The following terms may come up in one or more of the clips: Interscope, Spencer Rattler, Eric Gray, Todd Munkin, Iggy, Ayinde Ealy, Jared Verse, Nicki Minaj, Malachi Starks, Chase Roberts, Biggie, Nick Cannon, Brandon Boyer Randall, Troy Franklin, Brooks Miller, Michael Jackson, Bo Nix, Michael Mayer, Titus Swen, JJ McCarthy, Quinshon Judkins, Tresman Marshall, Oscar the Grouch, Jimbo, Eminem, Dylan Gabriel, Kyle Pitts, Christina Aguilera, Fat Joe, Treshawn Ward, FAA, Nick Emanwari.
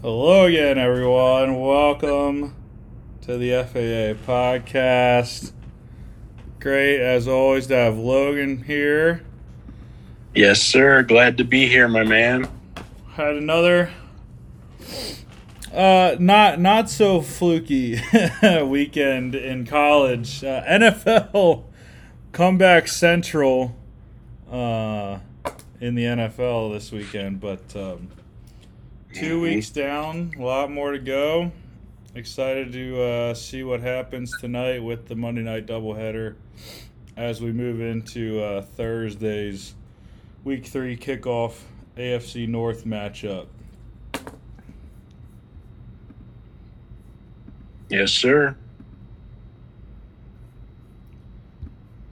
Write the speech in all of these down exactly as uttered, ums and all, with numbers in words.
Hello again, everyone. Welcome to the F A A podcast. Great, as always, to have Logan here. Yes, sir. Glad to be here, my man. Had another uh, not not so fluky weekend in college. Uh, N F L comeback central uh, in the N F L this weekend, but... Um, Two weeks down, a lot more to go. Excited to uh, see what happens tonight with the Monday night doubleheader as we move into uh, Thursday's Week three kickoff A F C North matchup. Yes, sir.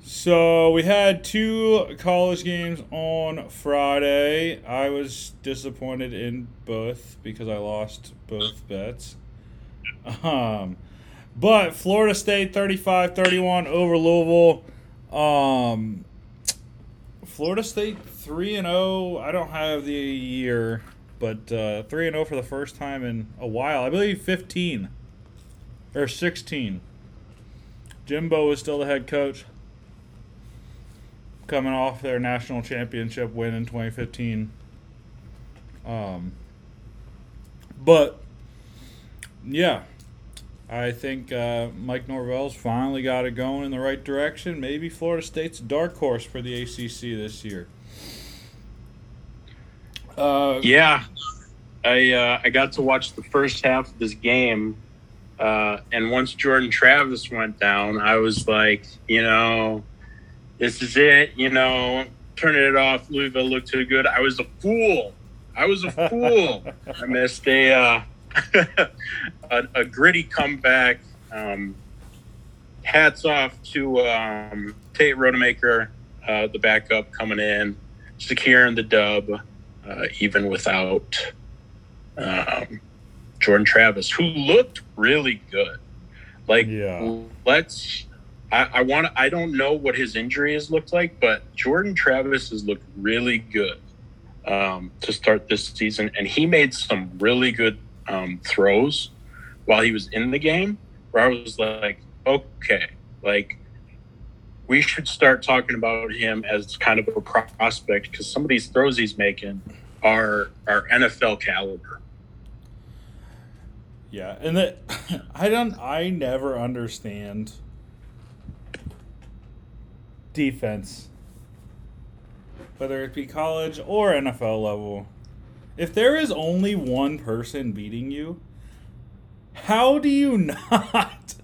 So we had two college games on Friday. I was disappointed in both because I lost both bets. Um, but Florida State thirty-five thirty-one over Louisville. Um, Florida State three and oh. I don't have the year, but uh, three and oh for the first time in a while. I believe fifteen or sixteen. Jimbo is still the head coach, coming off their national championship win in twenty fifteen. Um, but, yeah, I think uh, Mike Norvell's finally got it going in the right direction. Maybe Florida State's dark horse for the A C C this year. Uh, yeah, I uh, I got to watch the first half of this game, uh, and once Jordan Travis went down, I was like, you know... This is it, you know, turning it off. Louisville looked too good. I was a fool. I was a fool. I missed a, uh, a a gritty comeback. Um, hats off to um, Tate Rodemaker, uh, the backup coming in, securing the dub, uh, even without um, Jordan Travis, who looked really good. Like, yeah. let's... I, I want. I don't know what his injury has looked like, but Jordan Travis has looked really good um, to start this season, and he made some really good um, throws while he was in the game. Where I was like, okay, like we should start talking about him as kind of a prospect because some of these throws he's making are are N F L caliber. Yeah, and that I don't. I never understand defense, whether it be college or N F L level. If there is only one person beating you, how do you not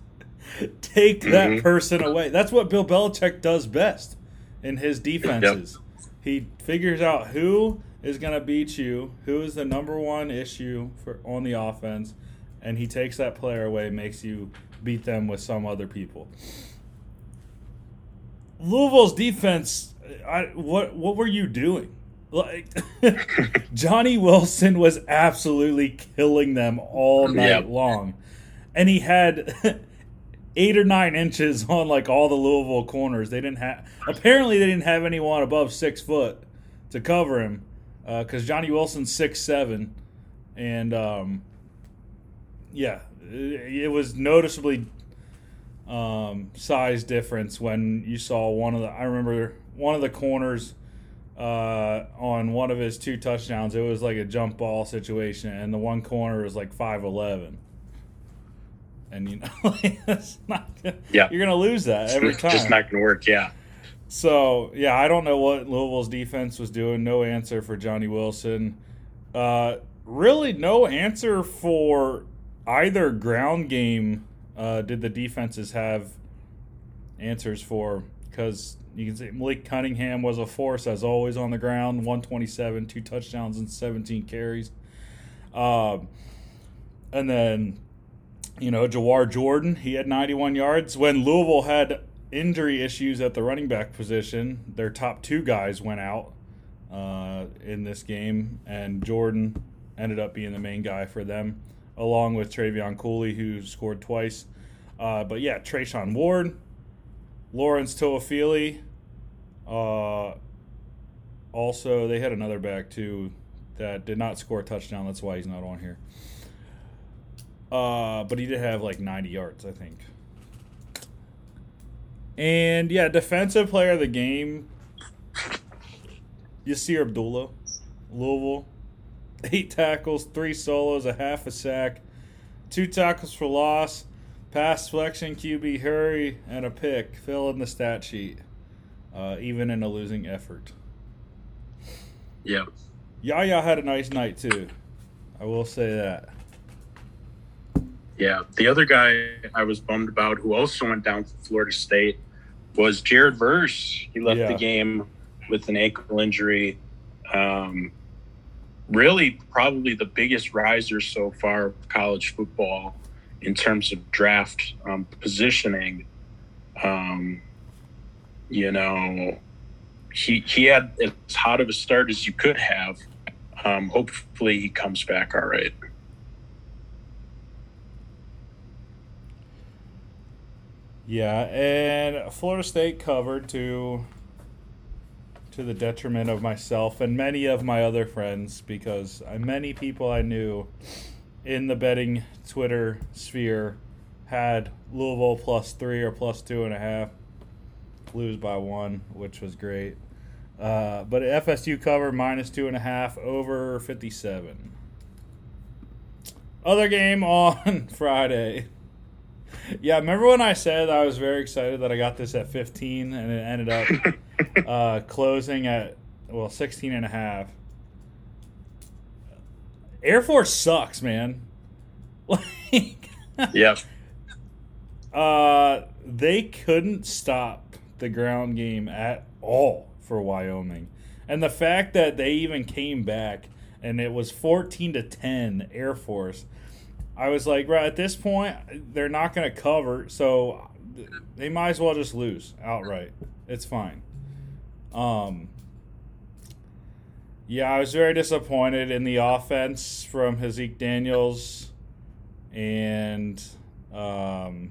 take that mm-hmm. person away? That's what Bill Belichick does best in his defenses. Yep. He figures out who is going to beat you, who is the number one issue for on the offense, and he takes that player away, makes you beat them with some other people. Louisville's defense, I, what what were you doing? Like Johnny Wilson was absolutely killing them all night yep. long. And he had eight or nine inches on like all the Louisville corners. They didn't have apparently they didn't have anyone above six foot to cover him because uh, Johnny Wilson's six seven, and um, yeah, it, it was noticeably. Um, size difference when you saw one of the I remember one of the corners uh, on one of his two touchdowns. It was like a jump ball situation, and the one corner was like five eleven, and you know it's not gonna, yeah. you're gonna lose that every time. It's just not gonna work. Yeah. So yeah, I don't know what Louisville's defense was doing. No answer for Johnny Wilson. Uh, really, no answer for either ground game. Uh, did the defenses have answers for? Because you can see Malik Cunningham was a force, as always, on the ground. one twenty-seven, two touchdowns and seventeen carries. Um, and then, you know, Jawar Jordan, he had ninety-one yards. When Louisville had injury issues at the running back position, their top two guys went out uh, in this game, and Jordan ended up being the main guy for them, along with Travion Cooley, who scored twice. Uh, but, yeah, Treshawn Ward, Lawrence Toafili. Uh, also, they had another back, too, that did not score a touchdown. That's why he's not on here. Uh, but he did have like ninety yards, I think. And, yeah, defensive player of the game, Yasir Abdullah, Louisville. Eight tackles, three solos, a half a sack, two tackles for loss, pass selection, Q B hurry, and a pick. Fill in the stat sheet, uh, even in a losing effort. Yeah. Yaya had a nice night, too. I will say that. Yeah, the other guy I was bummed about who also went down to Florida State was Jared Verse. He left yeah. the game with an ankle injury. Um, really probably the biggest riser so far of college football in terms of draft um, positioning. Um, you know, he, he had as hot of a start as you could have. Um, hopefully he comes back all right. Yeah, and Florida State covered to to the detriment of myself and many of my other friends, because many people I knew in the betting Twitter sphere had Louisville plus three or plus two and a half, lose by one, which was great. Uh, but F S U covered minus two and a half over fifty-seven. Other game on Friday. Yeah, remember when I said I was very excited that I got this at fifteen and it ended up uh, closing at, well, sixteen and a half. Air Force sucks, man. Like, yeah. Uh, they couldn't stop the ground game at all for Wyoming. And the fact that they even came back and it was fourteen to ten Air Force, I was like, right, at this point, they're not going to cover, so they might as well just lose outright. It's fine. Um, yeah, I was very disappointed in the offense from Haaziq Daniels and um,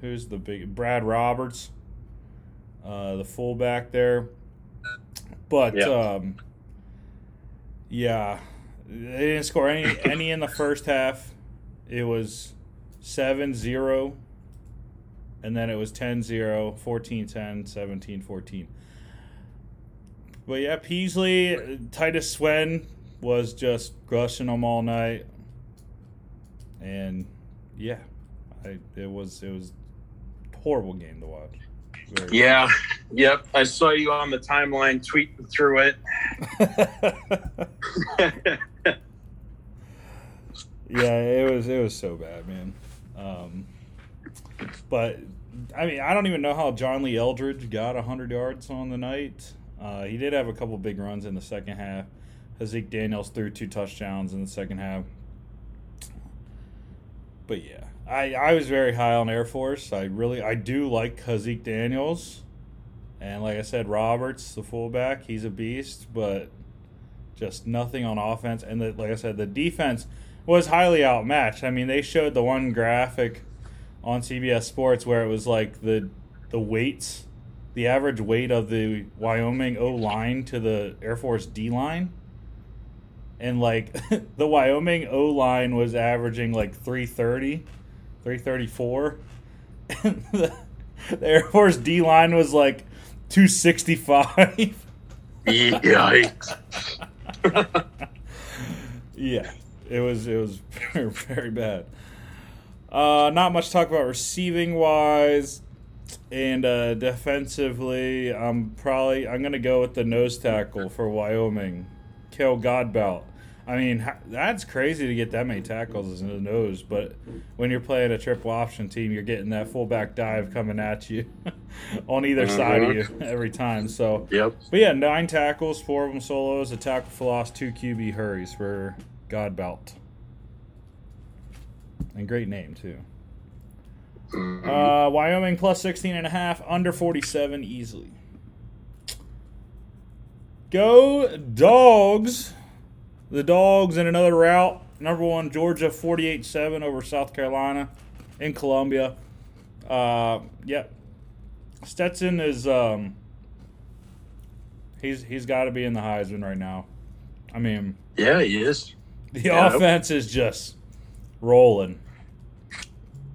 who's the big – Brad Roberts, uh, the fullback there. But, yeah. Um, yeah. They didn't score any any in the first half. It was seven zero, and then it was ten zero, fourteen ten, seventeen fourteen. But, yeah, Peasley, Titus Swen was just crushing them all night. And, yeah, I, it was it was a horrible game to watch. Very yeah, good. Yep. I saw you on the timeline tweeting through it. Yeah, it was it was so bad, man. Um, but I mean, I don't even know how John Lee Eldridge got a hundred yards on the night. Uh, he did have a couple big runs in the second half. Haaziq Daniels threw two touchdowns in the second half. But yeah, I, I was very high on Air Force. I really I do like Haaziq Daniels, and like I said, Roberts, the fullback, he's a beast. But just nothing on offense, and the, like I said, the defense was highly outmatched. I mean, they showed the one graphic on C B S Sports where it was like the the weights, the average weight of the Wyoming O line to the Air Force D line, and like the Wyoming O line was averaging like three thirty, three thirty-four, and the, the Air Force D line was like two sixty-five. Yikes. Yeah, it was it was very, very bad. Uh, not much talk about receiving wise, and uh, defensively, I'm probably I'm gonna go with the nose tackle for Wyoming, Kale Godbout. I mean, that's crazy to get that many tackles in the nose, but when you're playing a triple option team, you're getting that fullback dive coming at you on either uh-huh. side of you every time. So, yep. But yeah, nine tackles, four of them solos, a tackle for loss, two Q B hurries for Godbout. And great name, too. Mm-hmm. Uh, Wyoming plus sixteen and a half, under forty-seven easily. Go Dogs. The Dogs in another rout. Number one, Georgia, forty-eight seven over South Carolina in Columbia. Uh, yep. Stetson is um, – he's he's got to be in the Heisman right now. I mean, yeah, he is. The yeah. offense is just rolling.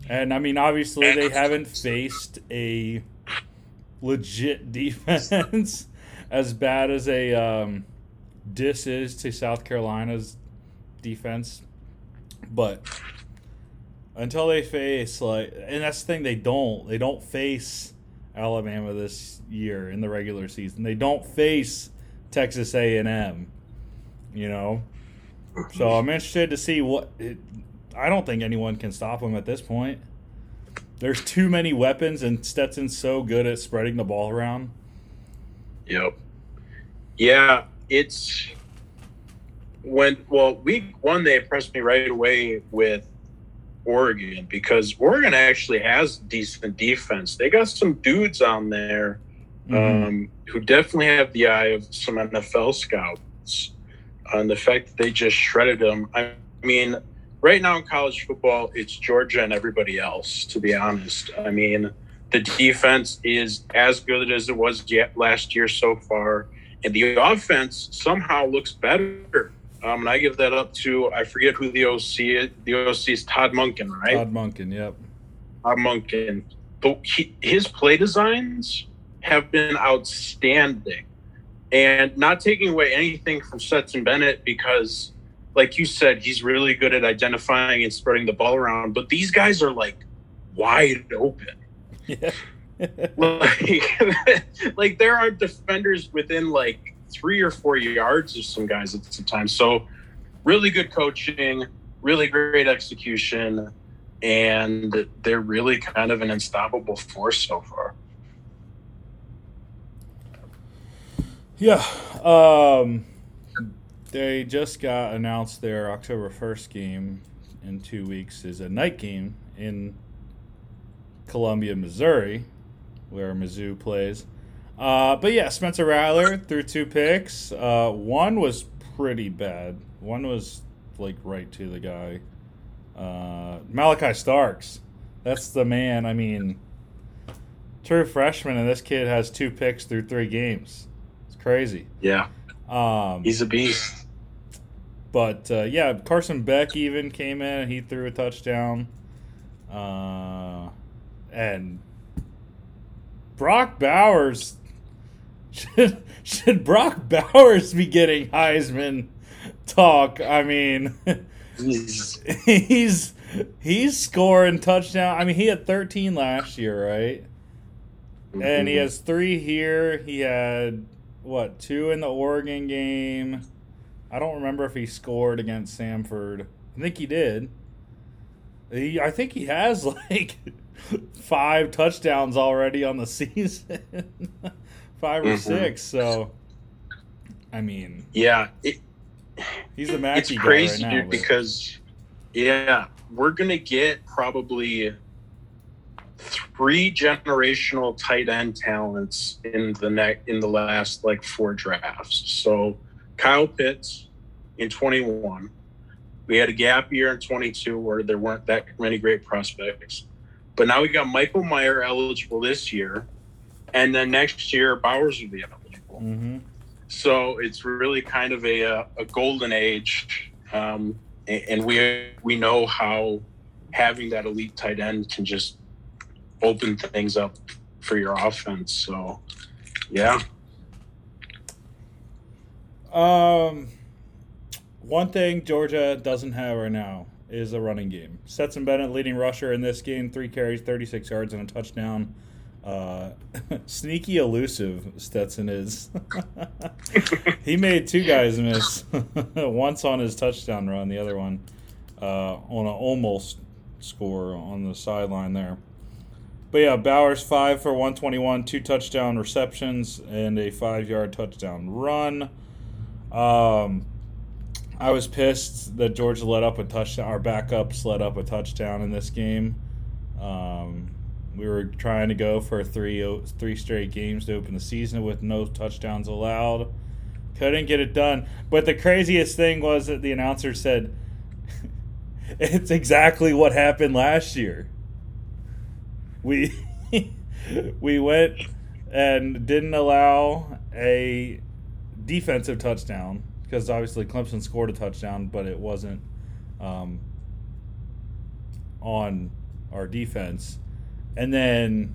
And, I mean, obviously they haven't faced a legit defense as bad as a um, diss is to South Carolina's defense. But until they face, like, and that's the thing, they don't. They don't face Alabama this year in the regular season. They don't face Texas A and M, you know. So I'm interested to see what it, I don't think anyone can stop them at this point. There's too many weapons, and Stetson's so good at spreading the ball around. Yep. Yeah, it's when – well, week one, they impressed me right away with Oregon because Oregon actually has decent defense. They got some dudes on there mm-hmm. um, who definitely have the eye of some N F L scouts. And the fact that they just shredded them, I mean – right now in college football, it's Georgia and everybody else, to be honest. I mean, the defense is as good as it was yet last year so far, and the offense somehow looks better. Um, and I give that up to, I forget who the O C is. The O C is Todd Munkin, right? Todd Munkin, yep. Todd Munkin. But he, his play designs have been outstanding. And not taking away anything from Stetson Bennett because – like you said, he's really good at identifying and spreading the ball around, but these guys are, like, wide open. Yeah. like, like, there are defenders within, like, three or four yards of some guys at some time. So, really good coaching, really great execution, and they're really kind of an unstoppable force so far. Yeah. Um... They just got announced their October first game in two weeks is a night game in Columbia, Missouri, where Mizzou plays. Uh, but, yeah, Spencer Rattler threw two picks. Uh, one was pretty bad. One was, like, right to the guy. Uh, Malachi Starks. That's the man. I mean, true freshman, and this kid has two picks through three games. It's crazy. Yeah. Um, He's a beast. But, uh, yeah, Carson Beck even came in. He threw a touchdown. Uh, and Brock Bowers should, – should Brock Bowers be getting Heisman talk? I mean, he's he's scoring touchdown. I mean, he had thirteen last year, right? Mm-hmm. And he has three here. He had, what, two in the Oregon game. I don't remember if he scored against Samford. I think he did. He, I think he has, like, five touchdowns already on the season. five or mm-hmm. six. So, I mean. Yeah. It, he's the Mackey guy right now. It's crazy, dude, because, yeah, we're going to get probably three generational tight end talents in the ne- in the last, like, four drafts. So, Kyle Pitts in twenty-one. We had a gap year in twenty-two where there weren't that many great prospects. But now we got Michael Mayer eligible this year. And then next year, Bowers will be eligible. Mm-hmm. So it's really kind of a, a, a golden age. Um, and, and we we know how having that elite tight end can just open things up for your offense. So, yeah. Um, one thing Georgia doesn't have right now is a running game. Stetson Bennett, leading rusher in this game, three carries, thirty-six yards, and a touchdown. Uh, sneaky elusive Stetson is. He made two guys miss. Once on his touchdown run, the other one uh, on an almost score on the sideline there. But, yeah, Bowers five for one twenty-one, two touchdown receptions, and a five-yard touchdown run. Um, I was pissed that Georgia let up a touchdown. Our backups let up a touchdown in this game. Um, we were trying to go for three three straight games to open the season with no touchdowns allowed. Couldn't get it done. But the craziest thing was that the announcer said, "It's exactly what happened last year. We we went and didn't allow a." defensive touchdown because obviously Clemson scored a touchdown, but it wasn't um, on our defense. And then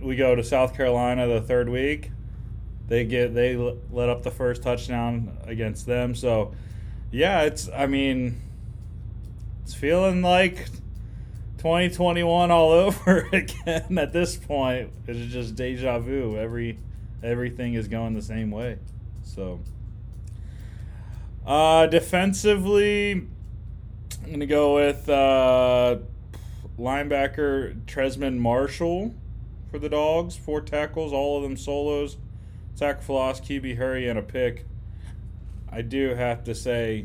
we go to South Carolina the third week. They get they let up the first touchdown against them. So, yeah, it's I mean, it's feeling like twenty twenty-one all over again at this point. It's just deja vu. Every everything is going the same way. So, uh, defensively, I'm gonna go with uh, linebacker Tresman Marshall for the Dogs. Four tackles, all of them solos. Sack for loss, Q B hurry, and a pick. I do have to say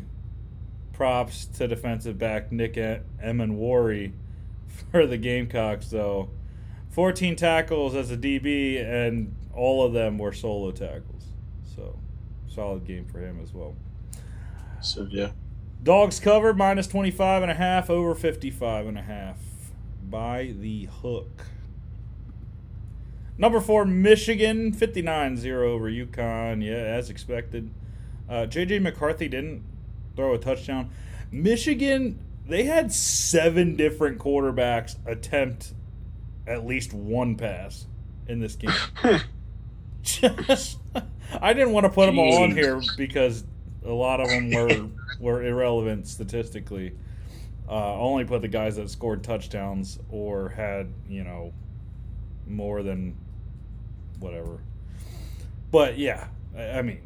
props to defensive back Nick Emanwari for the Gamecocks, though. fourteen tackles as a D B, and all of them were solo tackles. So, solid game for him as well. So, yeah. Dogs covered, minus twenty-five and a half, over fifty-five and a half by the hook. Number four, Michigan, fifty-nine zero over UConn. Yeah, as expected. Uh, J J McCarthy didn't throw a touchdown. Michigan, they had seven different quarterbacks attempt at least one pass in this game. Just, I didn't want to put Jeez. them all on here because a lot of them were, were irrelevant statistically. Uh, only put the guys that scored touchdowns or had, you know, more than whatever. But, yeah, I, I mean,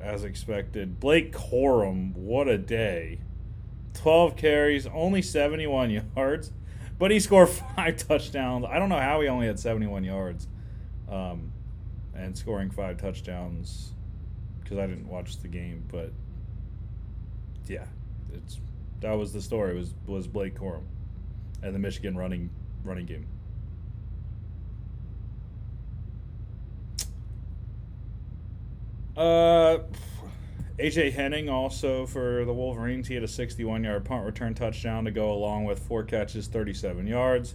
as expected. Blake Corum, what a day. twelve carries, only seventy-one yards, but he scored five touchdowns. I don't know how he only had seventy-one yards um, and scoring five touchdowns because I didn't watch the game. But, yeah, it's that was the story was, was Blake Corum and the Michigan running running game. Uh, A J Henning also for the Wolverines. He had a sixty-one-yard punt return touchdown to go along with four catches, thirty-seven yards.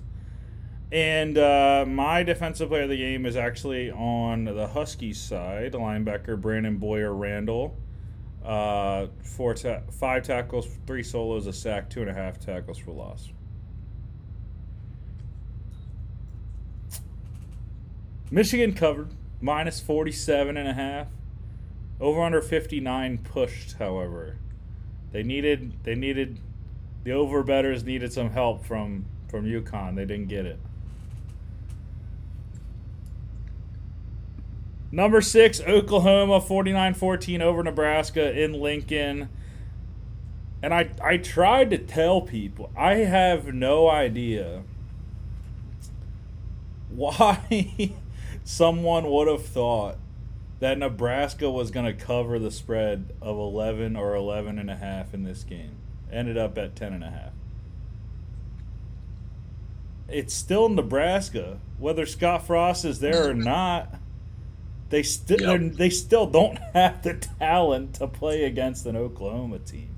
And uh, my defensive player of the game is actually on the Huskies side, linebacker Brandon Boyer Randall. Uh, four ta- five tackles, three solos, a sack, two and a half tackles for loss. Michigan covered, minus forty-seven and a half. Over under fifty-nine pushed, however. They needed they needed the over bettors needed some help from, from UConn. They didn't get it. Number six, Oklahoma, forty-nine fourteen over Nebraska in Lincoln. And I I tried to tell people, I have no idea why someone would have thought that Nebraska was going to cover the spread of eleven or eleven and a half in this game. Ended up at ten and a half. It's still Nebraska, whether Scott Frost is there or not. They still yep. they still don't have the talent to play against an Oklahoma team.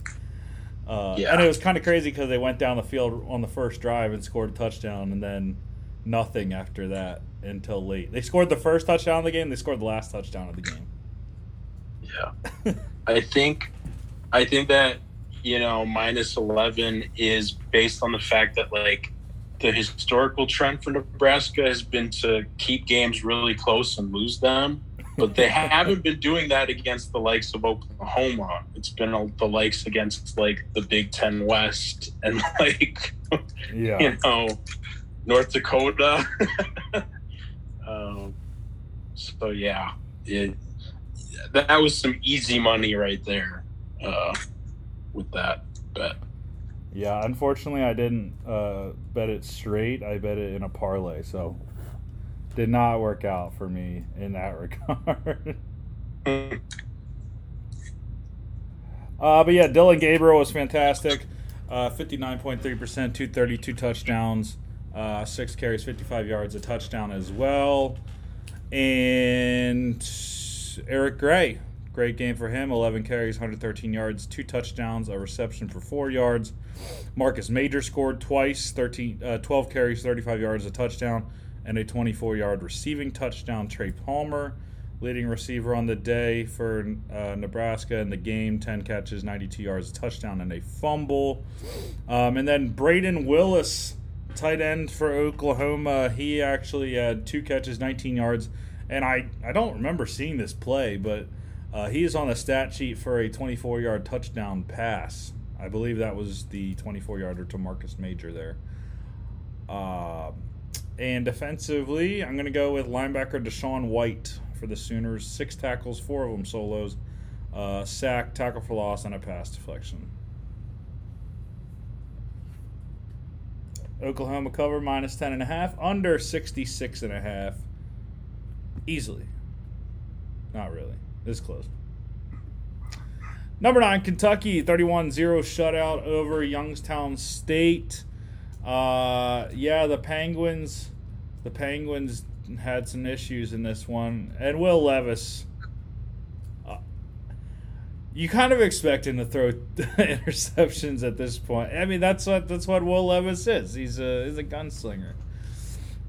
Uh, yeah. And it was kind of crazy because they went down the field on the first drive and scored a touchdown, and then nothing after that until late. They scored the first touchdown of the game. They scored the last touchdown of the game. Yeah. I think I think that, you know, minus eleven is based on the fact that, like, the historical trend for Nebraska has been to keep games really close and lose them. But they haven't been doing that against the likes of Oklahoma. It's been the likes against, like, the Big Ten West and, like, yeah. you know, North Dakota. um, so, yeah, it, that was some easy money right there uh, with that bet. Yeah, unfortunately, I didn't uh, bet it straight. I bet it in a parlay, so did not work out for me in that regard. uh, but, yeah, Dylan Gabriel was fantastic. Uh, fifty-nine point three percent, two thirty-two touchdowns. Uh, six carries, fifty-five yards, a touchdown as well. And Eric Gray, great game for him. eleven carries, one hundred thirteen yards, two touchdowns, a reception for four yards. Marcus Major scored twice, thirteen, uh, twelve carries, thirty-five yards, a touchdown, and a twenty-four-yard receiving touchdown. Trey Palmer leading receiver on the day for uh, Nebraska in the game, ten catches, ninety-two yards, a touchdown, and a fumble. Um, and then Braden Willis, tight end for Oklahoma, he actually had two catches, nineteen yards. And I, I don't remember seeing this play, but uh, he is on the stat sheet for a twenty-four-yard touchdown pass. I believe that was the twenty-four-yarder to Marcus Major there. Uh, and defensively, I'm going to go with linebacker Deshaun White for the Sooners. Six tackles, four of them solos, uh, sack, tackle for loss, and a pass deflection. Oklahoma cover, minus ten and a half, under sixty-six and a half. Easily. Not really. This close. Number nine, Kentucky, thirty-one zero shutout over Youngstown State. Uh, yeah, the Penguins, the Penguins had some issues in this one. And Will Levis, uh, you kind of expect him to throw interceptions at this point. I mean, that's what that's what Will Levis is. He's a he's a gunslinger.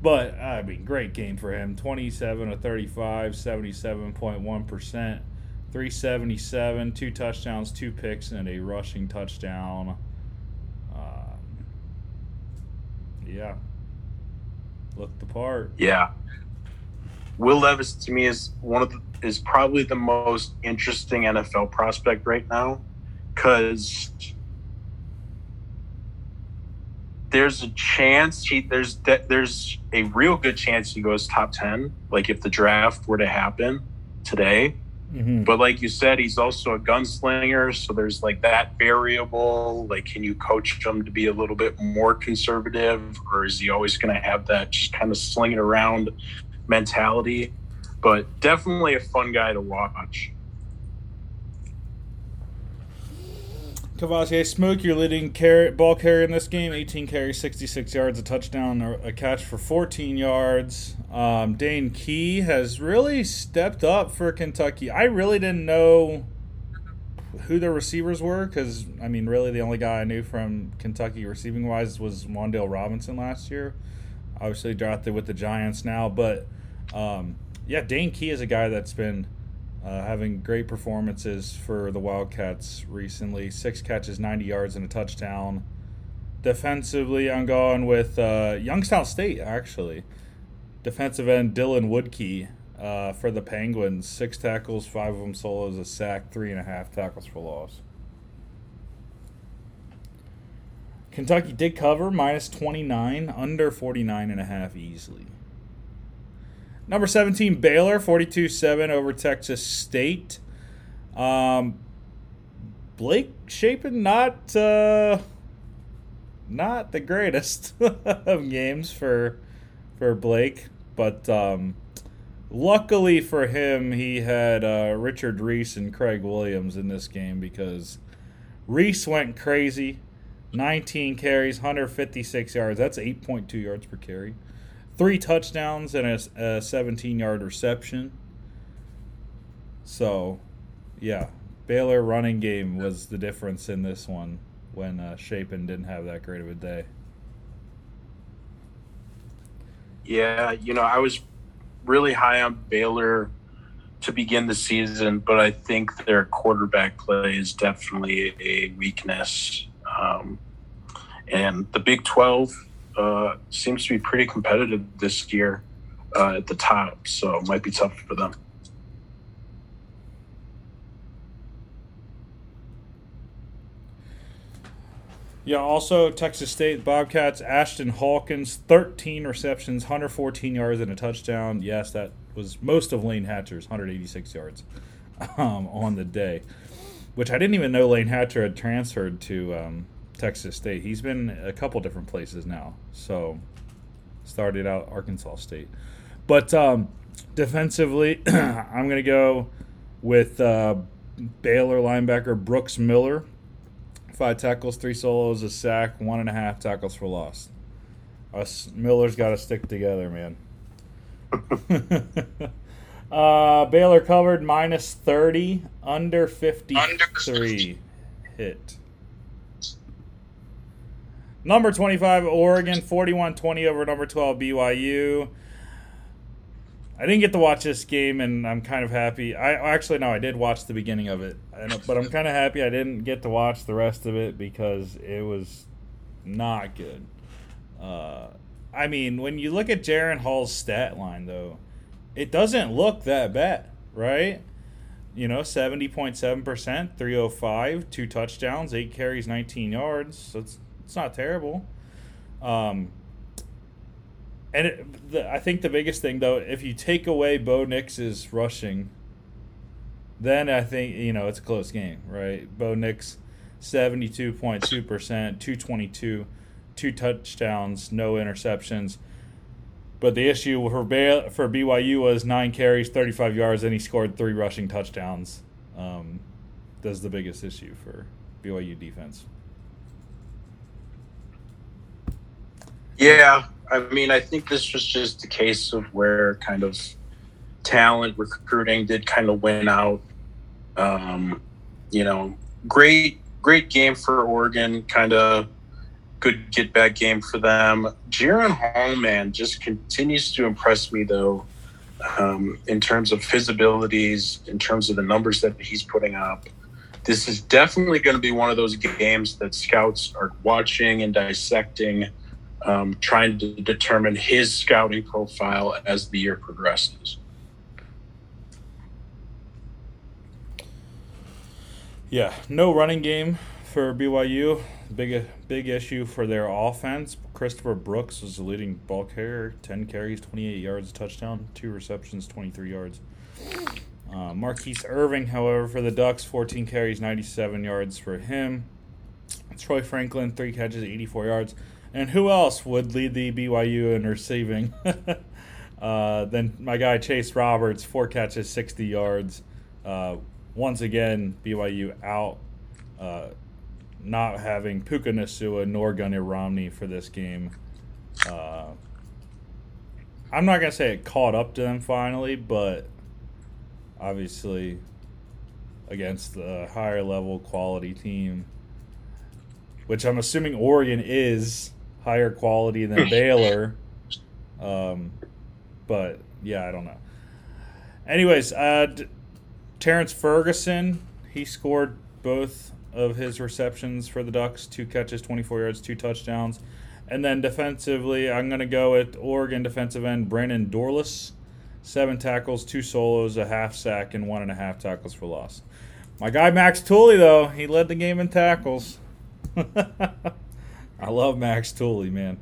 But I mean, great game for him. twenty-seven of thirty-five, seventy-seven point one percent. three seventy-seven, two touchdowns, two picks, and a rushing touchdown. Uh, yeah. Looked the part. Yeah. Will Levis, to me, is one of the, is probably the most interesting N F L prospect right now, because there's a chance he there's de- there's a real good chance he goes top ten. Like if the draft were to happen today. Mm-hmm. But like you said, he's also a gunslinger, so there's like that variable. Like, can you coach him to be a little bit more conservative, or is he always going to have that just kind of slinging around mentality? But definitely a fun guy to watch. Kavase Smoke, you're leading carry, ball carrier in this game. eighteen carries, sixty-six yards, a touchdown, a catch for fourteen yards. Um, Dane Key has really stepped up for Kentucky. I really didn't know who their receivers were because, I mean, really the only guy I knew from Kentucky receiving-wise was Wandale Robinson last year. Obviously drafted with the Giants now. But, um, yeah, Dane Key is a guy that's been – Uh, having great performances for the Wildcats recently. Six catches, ninety yards, and a touchdown. Defensively, I'm going with uh, Youngstown State, actually. Defensive end Dylan Woodkey uh, for the Penguins. Six tackles, five of them solos, a sack, three and a half tackles for loss. Kentucky did cover, minus twenty-nine, under forty-nine and a half easily. Number seventeen, Baylor, forty-two seven over Texas State. Um, Blake Shapen, not uh, not the greatest of games for for Blake, but um, luckily for him, he had uh, Richard Reese and Craig Williams in this game because Reese went crazy, nineteen carries, one fifty-six yards. That's eight point two yards per carry. Three touchdowns and a seventeen-yard reception. So, yeah, Baylor running game was the difference in this one when uh, Shapen didn't have that great of a day. Yeah, you know, I was really high on Baylor to begin the season, but I think their quarterback play is definitely a weakness. Um, and the Big twelve... Uh, seems to be pretty competitive this year uh, at the top, so it might be tough for them. Yeah, also Texas State Bobcats, Ashton Hawkins, thirteen receptions, one fourteen yards and a touchdown. Yes, that was most of Lane Hatcher's, one eighty-six yards um, on the day, which I didn't even know Lane Hatcher had transferred to um, – Texas State. He's been a couple different places now. So started out Arkansas State. But um, defensively, I'm going to go with uh, Baylor linebacker Brooks Miller. Five tackles, three solos, a sack, one and a half tackles for loss. Us Miller's got to stick together, man. uh, Baylor covered minus thirty, under fifty-three under. Hit. Number twenty-five, Oregon, forty-one twenty over number twelve, B Y U. I didn't get to watch this game, and I'm kind of happy. I actually no, I did watch the beginning of it, but I'm kind of happy I didn't get to watch the rest of it because it was not good. Uh, I mean, when you look at Jaren Hall's stat line, though, it doesn't look that bad, right? You know, seventy point seven percent, three oh five, two touchdowns, eight carries, nineteen yards. So it's, it's not terrible. Um, and it, the, I think the biggest thing, though, if you take away Bo Nix's rushing, then I think, you know, it's a close game, right? Bo Nix, seventy-two point two percent, two twenty-two, two touchdowns, no interceptions. But the issue for for B Y U was nine carries, thirty-five yards, and he scored three rushing touchdowns. Um, that's the biggest issue for B Y U defense. Yeah, I mean, I think this was just a case of where kind of talent recruiting did kind of win out. Um, you know, great, great game for Oregon, kind of. Good get back game for them. Jaren Hall, man, just continues to impress me, though, um, in terms of his abilities, in terms of the numbers that he's putting up. This is definitely going to be one of those games that scouts are watching and dissecting, um, trying to determine his scouting profile as the year progresses. Yeah, no running game for B Y U. Big big issue for their offense. Christopher Brooks was the leading ball carrier. ten carries, twenty-eight yards, touchdown, two receptions, twenty-three yards. Uh, Marquise Irving, however, for the Ducks, fourteen carries, ninety-seven yards for him. Troy Franklin, three catches, eighty-four yards. And who else would lead the B Y U in receiving? uh, then my guy Chase Roberts, four catches, sixty yards. Uh, once again, B Y U out. Uh, not having Puka Nacua nor Gunnar Romney for this game. Uh, I'm not going to say it caught up to them finally, but obviously against the higher level quality team, which I'm assuming Oregon is higher quality than Baylor. Um, but, yeah, I don't know. Anyways, uh, Terrence Ferguson, he scored both of his receptions for the Ducks, two catches, twenty-four yards, two touchdowns. And then defensively, I'm going to go with Oregon defensive end Brandon Dorless, seven tackles, two solos, a half sack, and one and a half tackles for loss. My guy Max Tooley, though, he led the game in tackles. I love Max Tooley, man.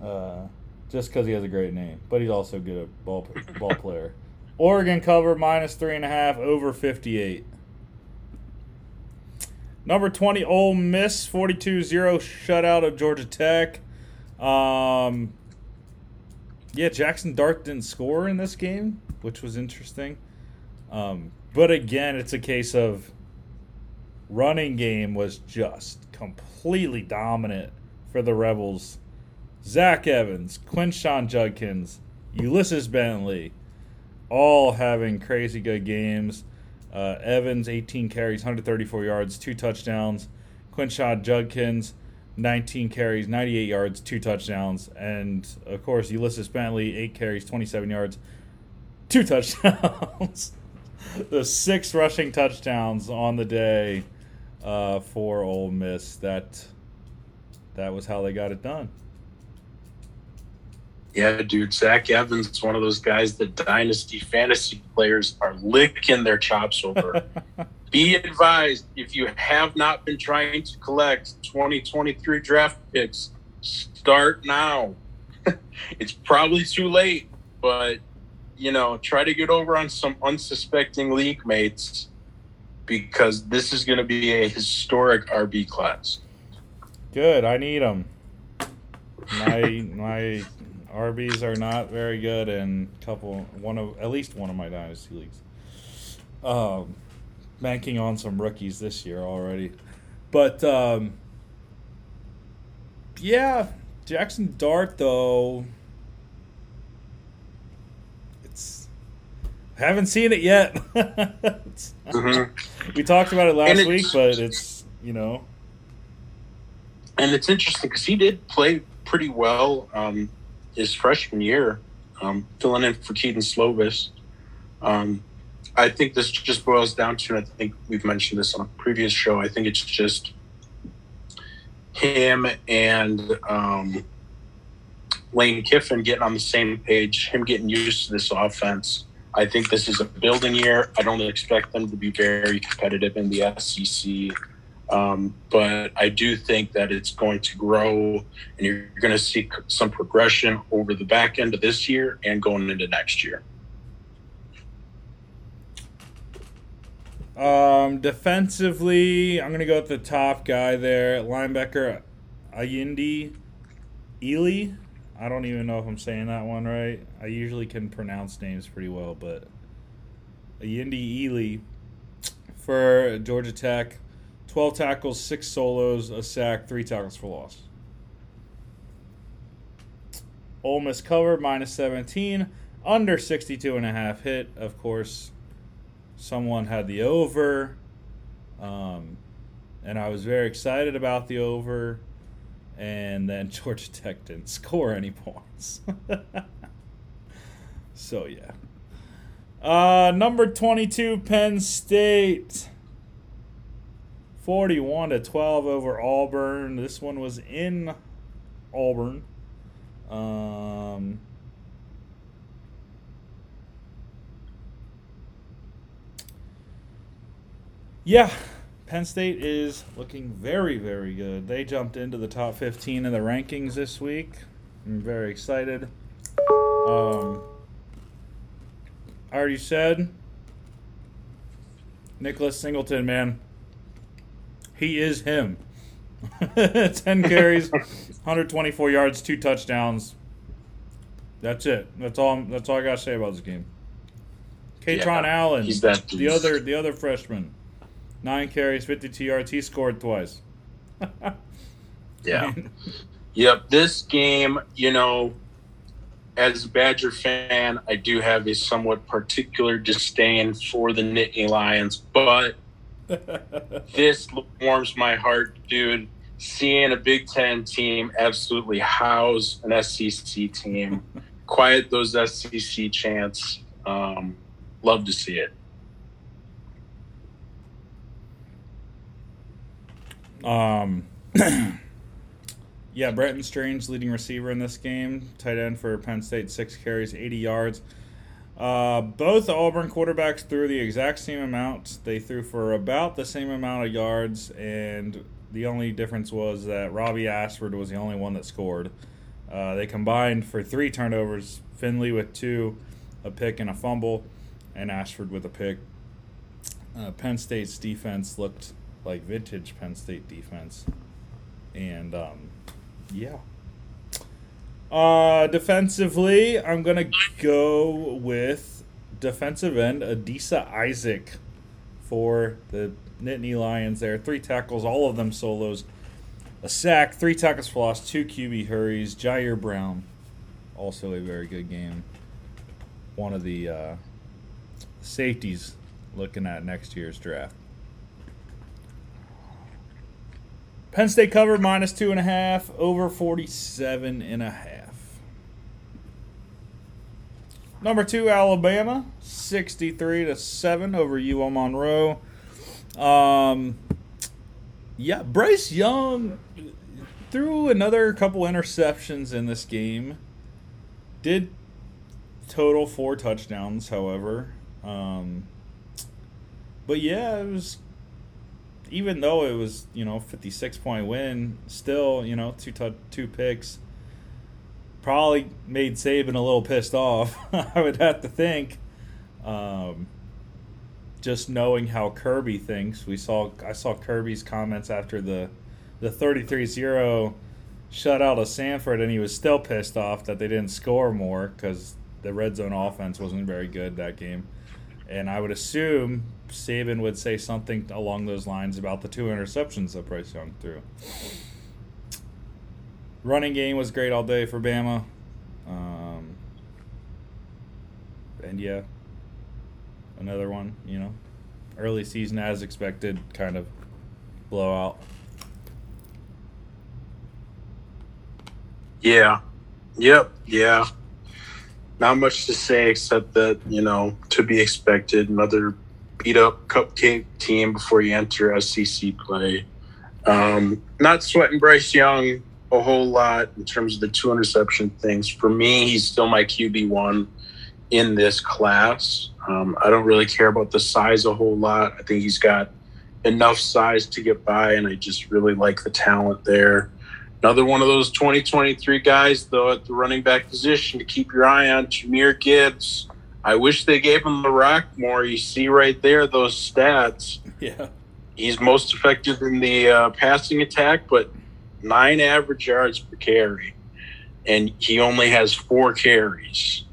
Uh, just because he has a great name, but he's also good at ball, ball player. Oregon cover minus three and a half, over fifty-eight. Number twenty, Ole Miss, forty-two zero shutout of Georgia Tech. Um, yeah, Jackson Dart didn't score in this game, which was interesting. Um, but again, it's a case of running game was just completely dominant for the Rebels. Zach Evans, Quinshon Judkins, Ulysses Bentley, all having crazy good games. Uh, Evans, eighteen carries, one thirty-four yards, two touchdowns. Quinshon Judkins, nineteen carries, ninety-eight yards, two touchdowns. And, of course, Ulysses Bentley, eight carries, twenty-seven yards, two touchdowns. The six rushing touchdowns on the day uh, for Ole Miss. That, that was how they got it done. Yeah, dude, Zach Evans is one of those guys that dynasty fantasy players are licking their chops over. Be advised, if you have not been trying to collect twenty twenty-three draft picks, start now. It's probably too late, but, you know, try to get over on some unsuspecting league mates because this is going to be a historic R B class. Good, I need them. My, my... R Bs are not very good in couple one of at least one of my dynasty leagues. Um, banking on some rookies this year already, but um, yeah, Jackson Dart though. It's haven't seen it yet. Mm-hmm. We talked about it last week, but it's you know, and it's interesting because he did play pretty well. Um, His freshman year, um, filling in for Keaton Slovis. Um, I think this just boils down to, and I think we've mentioned this on a previous show, I think it's just him and um, Lane Kiffin getting on the same page, him getting used to this offense. I think this is a building year. I don't expect them to be very competitive in the S E C, um, but I do think that it's going to grow, and you're going to see some progression over the back end of this year and going into next year. Um, defensively, I'm going to go with the top guy there, linebacker Ayinde Ealy. I don't even know if I'm saying that one right. I usually can pronounce names pretty well, but Ayinde Ealy for Georgia Tech, twelve tackles, six solos, a sack, three tackles for loss. Ole Miss cover, minus seventeen, under sixty-two and a half hit. Of course, someone had the over, um, and I was very excited about the over. And then Georgia Tech didn't score any points. So, yeah. Uh, number twenty-two, Penn State. forty-one to twelve over Auburn. This one was in Auburn. Um, yeah. Penn State is looking very, very good. They jumped into the top fifteen in the rankings this week. I'm very excited. Um, I already said, Nicholas Singleton, man. He is him. ten carries, one hundred twenty-four yards, two touchdowns. That's it. That's all. That's all I gotta say about this game. Katron yeah, Allen, the other, the other freshman. Nine carries, fifty-two yards. He scored twice. Yeah. Yep. This game, you know, as a Badger fan, I do have a somewhat particular disdain for the Nittany Lions, but this warms my heart, dude. Seeing a Big Ten team absolutely house an S E C team, quiet those S E C chants. Um, love to see it. Um, yeah, Brenton Strange, leading receiver in this game. Tight end for Penn State, six carries, eighty yards. Uh, both Auburn quarterbacks threw the exact same amount. They threw for about the same amount of yards, and the only difference was that Robbie Ashford was the only one that scored. Uh, they combined for three turnovers, Finley with two, a pick and a fumble, and Ashford with a pick. Uh, Penn State's defense looked like vintage Penn State defense. And, um, yeah. Uh, defensively, I'm going to go with defensive end Adisa Isaac for the Nittany Lions there. Three tackles, all of them solos. A sack, three tackles for loss, two Q B hurries. Jair Brown, also a very good game. One of the uh, safeties looking at next year's draft. Penn State cover, minus two and a half, over forty-seven and a half. Number two, Alabama, sixty-three to seven over U L Monroe. Um, yeah, Bryce Young threw another couple interceptions in this game. Did total four touchdowns, however. Um, but yeah, it was... Even though it was, you know, fifty-six point win, still, you know, two t- two picks probably made Saban a little pissed off, I would have to think. Um, just knowing how Kirby thinks. We saw I saw Kirby's comments after the the thirty-three zero shutout of Sanford, and he was still pissed off that they didn't score more because the red zone offense wasn't very good that game. And I would assume Saban would say something along those lines about the two interceptions that Bryce Young threw. Running game was great all day for Bama. Um, and, yeah, another one, you know. Early season, as expected, kind of blowout. Yeah. Yep, yeah. Not much to say except that, you know, to be expected, another beat-up cupcake team before you enter S E C play. Um, not sweating Bryce Young a whole lot in terms of the two interception things. For me, he's still my Q B one in this class. Um, I don't really care about the size a whole lot. I think he's got enough size to get by, and I just really like the talent there. Another one of those twenty twenty-three guys, though, at the running back position to keep your eye on, Jahmyr Gibbs. I wish they gave him the rock more. You see right there those stats. Yeah, he's most effective in the uh, passing attack, but nine average yards per carry, and he only has four carries.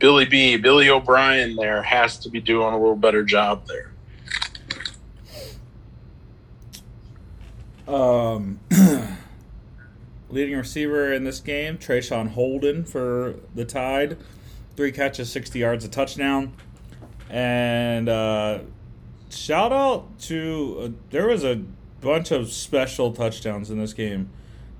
Billy B, Billy O'Brien there has to be doing a little better job there. Um, leading receiver in this game, Treshawn Holden for the Tide. Three catches, sixty yards, a touchdown. And uh, shout out to uh, – there was a bunch of special touchdowns in this game.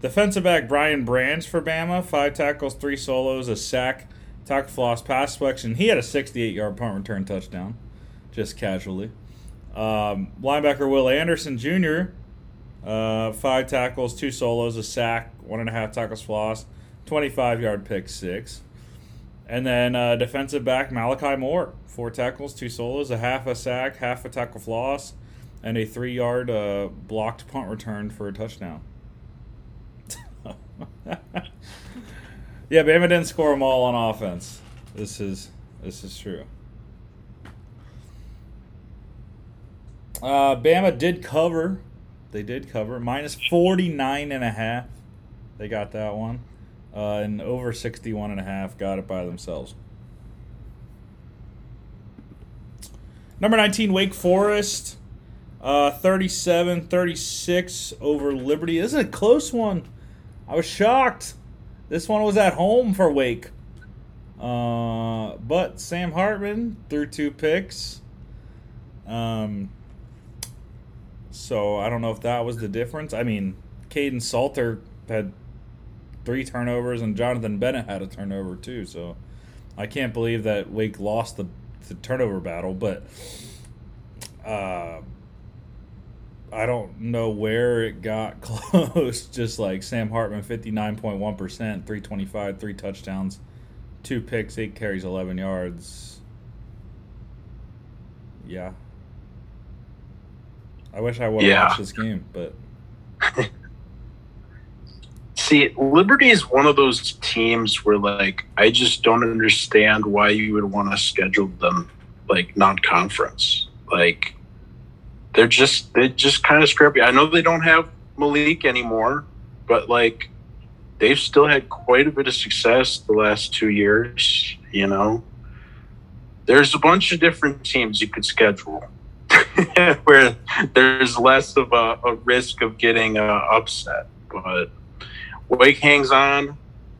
Defensive back Brian Branch for Bama, five tackles, three solos, a sack, tackle for loss, pass deflection. He had a sixty-eight-yard punt return touchdown, just casually. Um, linebacker Will Anderson Junior, Uh, five tackles, two solos, a sack, one and a half tackles for loss, twenty-five-yard pick six. And then uh, defensive back Malachi Moore, four tackles, two solos, a half a sack, half a tackle for loss, and a three-yard uh, blocked punt return for a touchdown. Yeah, Bama didn't score them all on offense. This is this is true. Uh, Bama did cover. They did cover. Minus forty-nine and a half. They got that one. Uh, and over sixty-one and a half got it by themselves. Number nineteen, Wake Forest. Uh, thirty-seven thirty-six over Liberty. This is a close one. I was shocked. This one was at home for Wake. Uh, but Sam Hartman threw two picks. Um... So I don't know if that was the difference. I mean, Caden Salter had three turnovers, and Jonathan Bennett had a turnover too. So I can't believe that Wake lost the, the turnover battle. But uh, I don't know where it got close. Just like Sam Hartman, fifty-nine point one percent, three twenty-five, three touchdowns, two picks, eight carries, eleven yards. Yeah. I wish I would have yeah. watched this game, but see, Liberty is one of those teams where, like, I just don't understand why you would want to schedule them like non-conference. Like, they're just they just kind of scrappy. I know they don't have Malik anymore, but like they've still had quite a bit of success the last two years. You know, there's a bunch of different teams you could schedule. Where there's less of a, a risk of getting uh, upset. But Wake hangs on.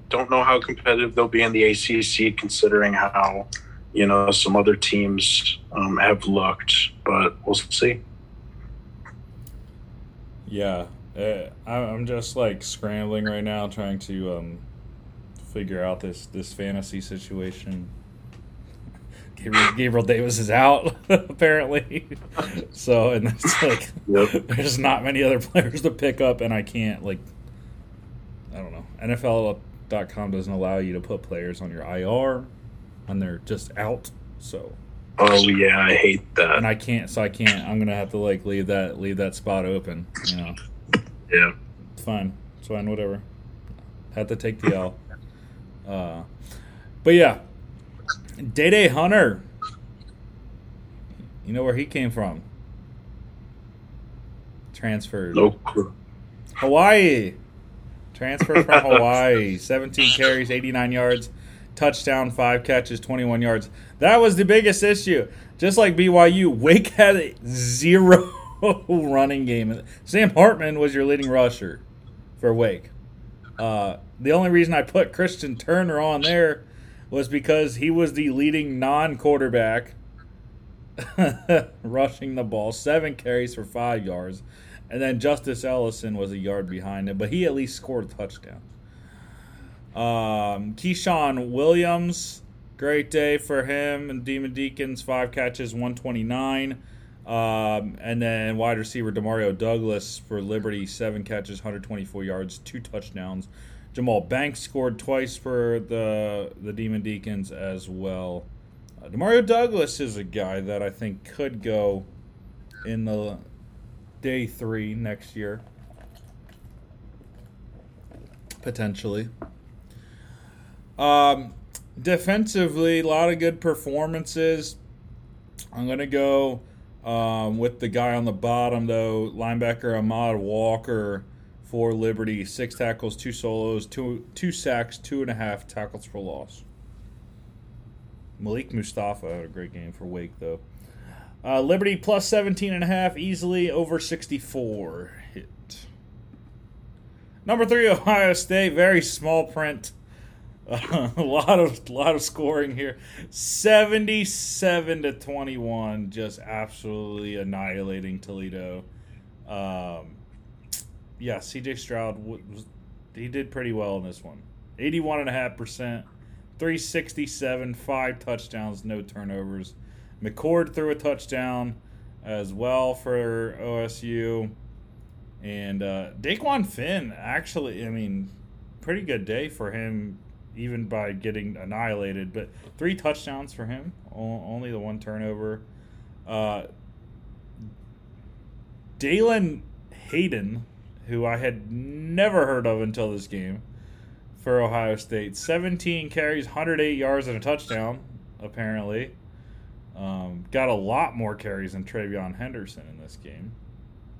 Don't know how competitive they'll be in the A C C considering how, you know, some other teams um, have looked. But we'll see. Yeah. Uh, I'm just, like, scrambling right now trying to um, figure out this, this fantasy situation. Gabriel Davis is out, apparently. So, and that's like, yep. There's not many other players to pick up, and I can't, like, I don't know. N F L dot com doesn't allow you to put players on your I R, and they're just out, so. Oh, yeah, I hate that. And I can't, so I can't. I'm going to have to, like, leave that leave that spot open, you know. Yeah. It's fine. It's fine, whatever. Had to take the L. Uh, but, yeah. Day-Day Hunter. You know where he came from? Transferred. Nope. Hawaii. Transferred from Hawaii. seventeen carries, eighty-nine yards. Touchdown, five catches, twenty-one yards. That was the biggest issue. Just like B Y U, Wake had a zero running game. Sam Hartman was your leading rusher for Wake. Uh, the only reason I put Christian Turner on there was because he was the leading non-quarterback rushing the ball. Seven carries for five yards. And then Justice Ellison was a yard behind him, but he at least scored a touchdown. Um, Keyshawn Williams, great day for him. And Demon Deacons, five catches, one twenty-nine. Um, and then wide receiver Demario Douglas for Liberty, seven catches, one twenty-four yards, two touchdowns. Jamal Banks scored twice for the the Demon Deacons as well. Uh, Demario Douglas is a guy that I think could go in the day three next year, potentially. Um, defensively, a lot of good performances. I'm going to go um, with the guy on the bottom, though, linebacker Ahmad Walker for Liberty. Six tackles, two solos, two two sacks, two and a half tackles for loss. Malik Mustafa had a great game for Wake, though. Uh, Liberty plus seventeen and a half, easily over sixty-four hit. Number three, Ohio State, very small print. Uh, a lot of lot of scoring here. seventy-seven to twenty-one, just absolutely annihilating Toledo. Um, yeah, C J Stroud was, he did pretty well in this one. eighty-one and a half percent, three sixty-seven, five touchdowns, no turnovers. McCord threw a touchdown as well for O S U. And uh, Daquan Finn, actually, I mean, pretty good day for him, even by getting annihilated. But three touchdowns for him, only the one turnover. Uh, Dalen Hayden, who I had never heard of until this game, for Ohio State. seventeen carries, one hundred eight yards, and a touchdown, apparently. Um, got a lot more carries than Travion Henderson in this game.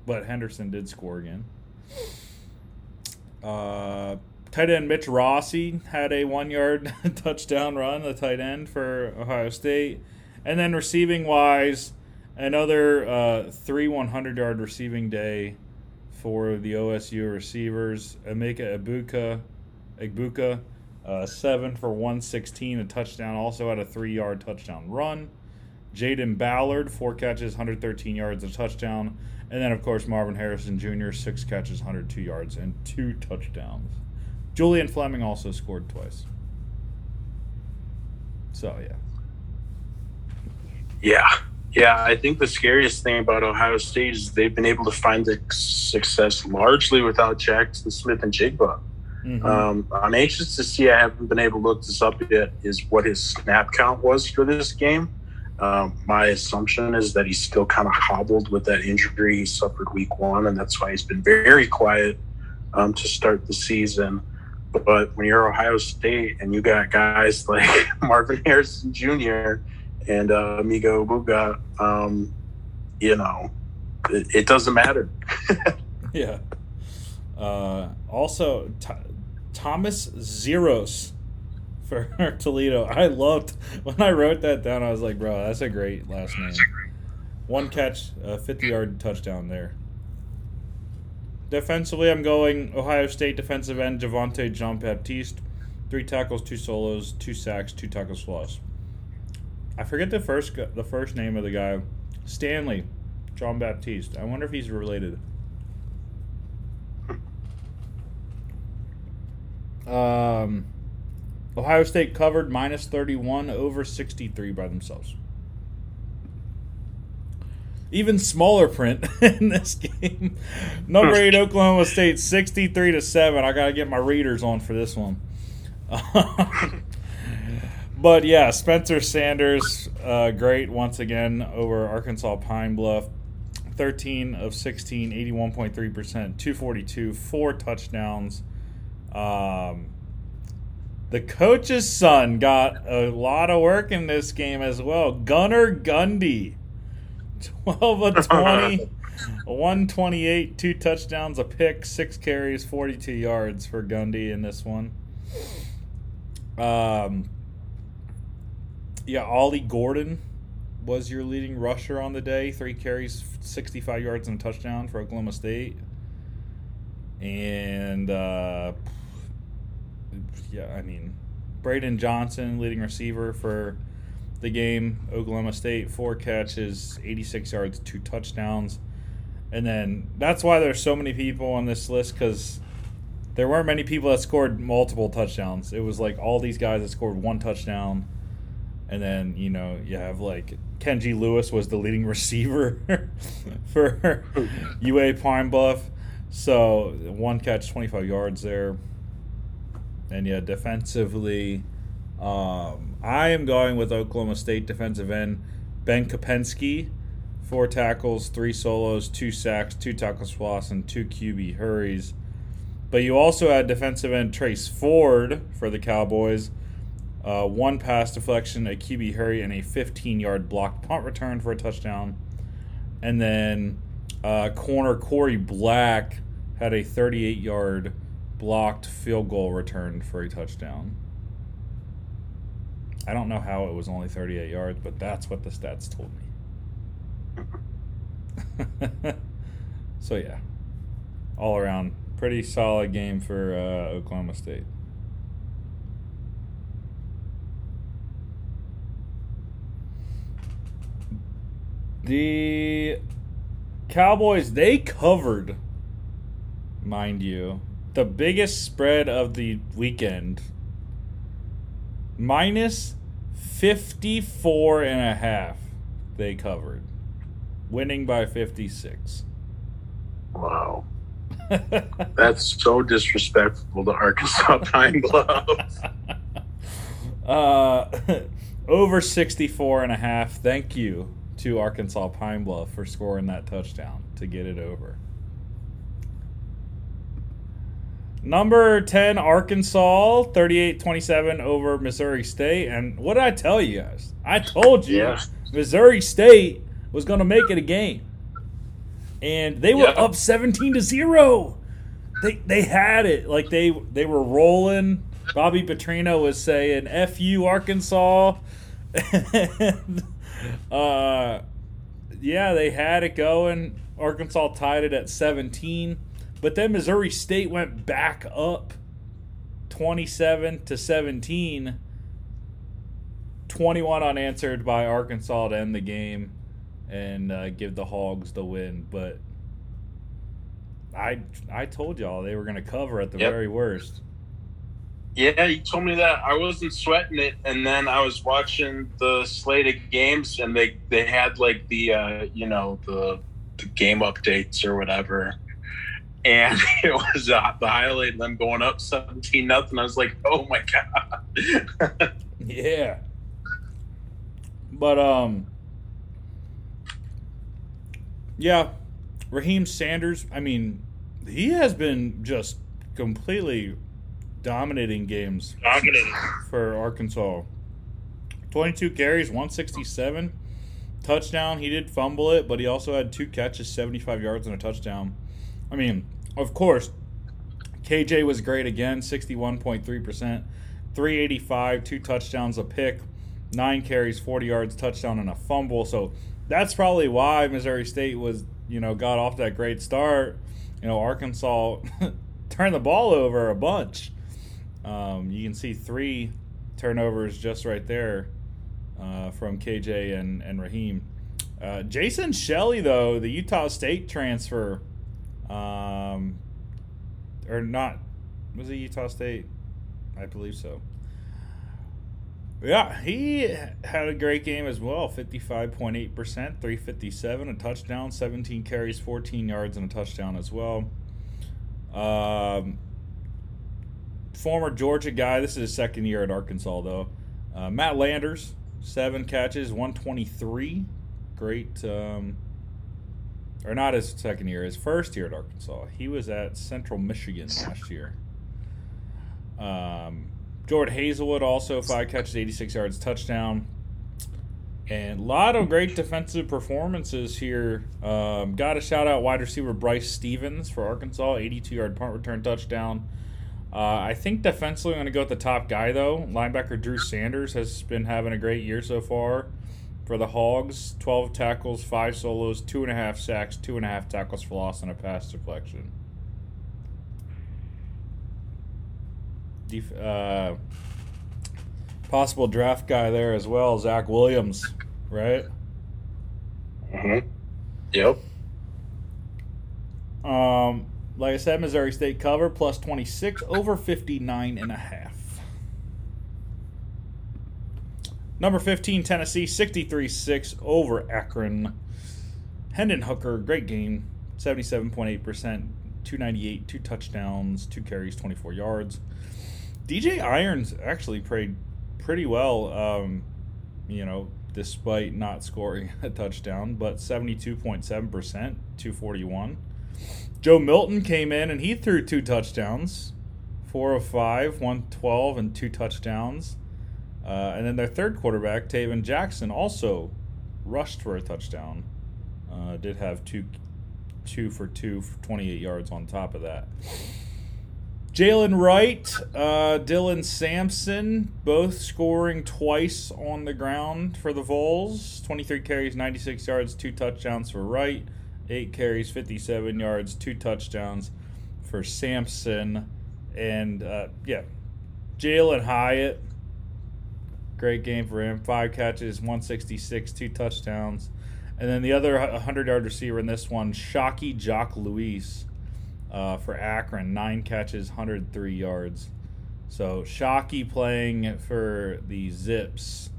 But Henderson did score again. Uh, tight end Mitch Rossi had a one-yard touchdown run, the tight end for Ohio State. And then receiving-wise, another uh, three one hundred-yard receiving day for the O S U receivers. Emeka Egbuka, Egbuka uh, seven for one sixteen, a touchdown. Also had a three-yard touchdown run. Jaden Ballard, four catches, one thirteen yards, a touchdown. And then, of course, Marvin Harrison Junior, six catches, one hundred two yards, and two touchdowns. Julian Fleming also scored twice. So, yeah. Yeah. Yeah, I think the scariest thing about Ohio State is they've been able to find the success largely without Jackson Smith and Jigba. Mm-hmm. Um, I'm anxious to see, I haven't been able to look this up yet, is what his snap count was for this game. Um, my assumption is that he's still kind of hobbled with that injury he suffered week one, and that's why he's been very quiet um, to start the season. But when you're Ohio State and you got guys like Marvin Harrison Junior and uh, Amigo Buga, um, you know, it, it doesn't matter. Yeah. Uh, also, th- Thomas Zeros. For Toledo. I loved when I wrote that down. I was like, bro, that's a great last name. One catch, a fifty-yard touchdown there. Defensively, I'm going Ohio State defensive end Javonte Jean-Baptiste. Three tackles, two solos, two sacks, two tackles loss. I forget the first the first name of the guy. Stanley Jean-Baptiste. I wonder if he's related. Um... Ohio State covered minus thirty-one, over sixty-three by themselves. Even smaller print in this game. Number eight, Oklahoma State, sixty-three to seven. I got to get my readers on for this one. But, yeah, Spencer Sanders, uh, great once again over Arkansas Pine Bluff. thirteen of sixteen, eighty-one point three percent, two forty-two, four touchdowns. Um... The coach's son got a lot of work in this game as well. Gunnar Gundy, twelve of twenty, one twenty-eight, two touchdowns, a pick, six carries, forty-two yards for Gundy in this one. Um, yeah, Ollie Gordon was your leading rusher on the day. Three carries, sixty-five yards, and a touchdown for Oklahoma State. And... Uh, Yeah, I mean, Braden Johnson, leading receiver for the game. Oklahoma State, four catches, eighty-six yards, two touchdowns. And then that's why there's so many people on this list, because there weren't many people that scored multiple touchdowns. It was like all these guys that scored one touchdown. And then, you know, you have like Kenji Lewis was the leading receiver for U A Pine Bluff. So one catch, twenty-five yards there. And yeah, defensively, um, I am going with Oklahoma State defensive end Ben Kopensky. Four tackles, three solos, two sacks, two tackles for loss, and two Q B hurries. But you also had defensive end Trace Ford for the Cowboys. Uh, one pass deflection, a Q B hurry, and a fifteen-yard blocked punt return for a touchdown. And then uh, corner Corey Black had a thirty-eight-yard blocked field goal return for a touchdown. I don't know how it was only thirty-eight yards, but that's what the stats told me. So, yeah, all around, pretty solid game for uh, Oklahoma State. The Cowboys, they covered, mind you, the biggest spread of the weekend. Minus fifty-four and a half they covered. Winning by fifty-six. Wow. That's so disrespectful to Arkansas Pine Bluff. uh, over sixty-four and a half. Thank you to Arkansas Pine Bluff for scoring that touchdown to get it over. Number ten, Arkansas, thirty-eight twenty-seven over Missouri State. And what did I tell you guys? I told you yeah. Missouri State was going to make it a game. And they were yeah. up seventeen to zero. They they had it. Like, they, they were rolling. Bobby Petrino was saying, F you, Arkansas. And Uh, yeah, they had it going. Arkansas tied it at seventeen, but then Missouri State went back up twenty-seven to seventeen. twenty-one unanswered by Arkansas to end the game and uh, give the Hogs the win. But I I told y'all they were going to cover at the yep. very worst. Yeah, you told me that. I wasn't sweating it, and then I was watching the slate of games, and they, they had, like, the, uh, you know, the, the game updates or whatever, and it was uh, the highlight of them going up seventeen nothing. I was like, oh, my God. Yeah. But, um, yeah, Raheem Sanders, I mean, he has been just completely – dominating games dominating. for Arkansas. twenty-two carries, one sixty-seven. Touchdown, he did fumble it, but he also had two catches, seventy-five yards, and a touchdown. I mean, of course, K J was great again, sixty-one point three percent. three eighty-five, two touchdowns, a pick, nine carries, forty yards, touchdown, and a fumble. So that's probably why Missouri State was, you know, got off that great start. You know, Arkansas turned the ball over a bunch. Um, you can see three turnovers just right there uh, from K J and, and Raheem. Uh, Jason Shelley, though, the Utah State transfer, um, or not, was it Utah State? I believe so. Yeah, he had a great game as well, fifty-five point eight percent, three fifty-seven, a touchdown, seventeen carries, fourteen yards, and a touchdown as well. Um... Former Georgia guy. This is his second year at Arkansas, though. Uh, Matt Landers, seven catches, one twenty-three. Great. Um, or not his second year, his first year at Arkansas. He was at Central Michigan last year. Um, Jordan Hazelwood also, five catches, eighty-six yards, touchdown. And a lot of great defensive performances here. Um, got a shout-out wide receiver Bryce Stevens for Arkansas, eighty-two-yard punt return touchdown. Uh, I think defensively I'm going to go with the top guy, though. Linebacker Drew Sanders has been having a great year so far for the Hogs. twelve tackles, five solos, two and a half sacks, two and a half tackles for loss, and a pass deflection. Def- uh, possible draft guy there as well, Zach Williams, right? Mm-hmm. Yep. Um. Like I said, Missouri State cover, plus twenty-six, over fifty-nine and a half. Number fifteen, Tennessee, sixty-three six over Akron. Hendon Hooker, great game, seventy-seven point eight percent, two ninety-eight, two touchdowns, two carries, twenty-four yards. D J Irons actually played pretty well, um, you know, despite not scoring a touchdown, but seventy-two point seven percent, two forty-one. Joe Milton came in, and he threw two touchdowns, four of five, one twelve, and two touchdowns. Uh, and then their third quarterback, Taven Jackson, also rushed for a touchdown. Uh, did have two, two for two for twenty-eight yards on top of that. Jalen Wright, uh, Dylan Sampson, both scoring twice on the ground for the Vols. twenty-three carries, ninety-six yards, two touchdowns for Wright. eight carries, fifty-seven yards, two touchdowns for Sampson. And, uh, yeah, Jalen Hyatt. Great game for him. Five catches, one sixty-six, two touchdowns. And then the other hundred-yard receiver in this one, Shockey Jock Luis uh, for Akron. Nine catches, one hundred three yards. So Shockey playing for the Zips.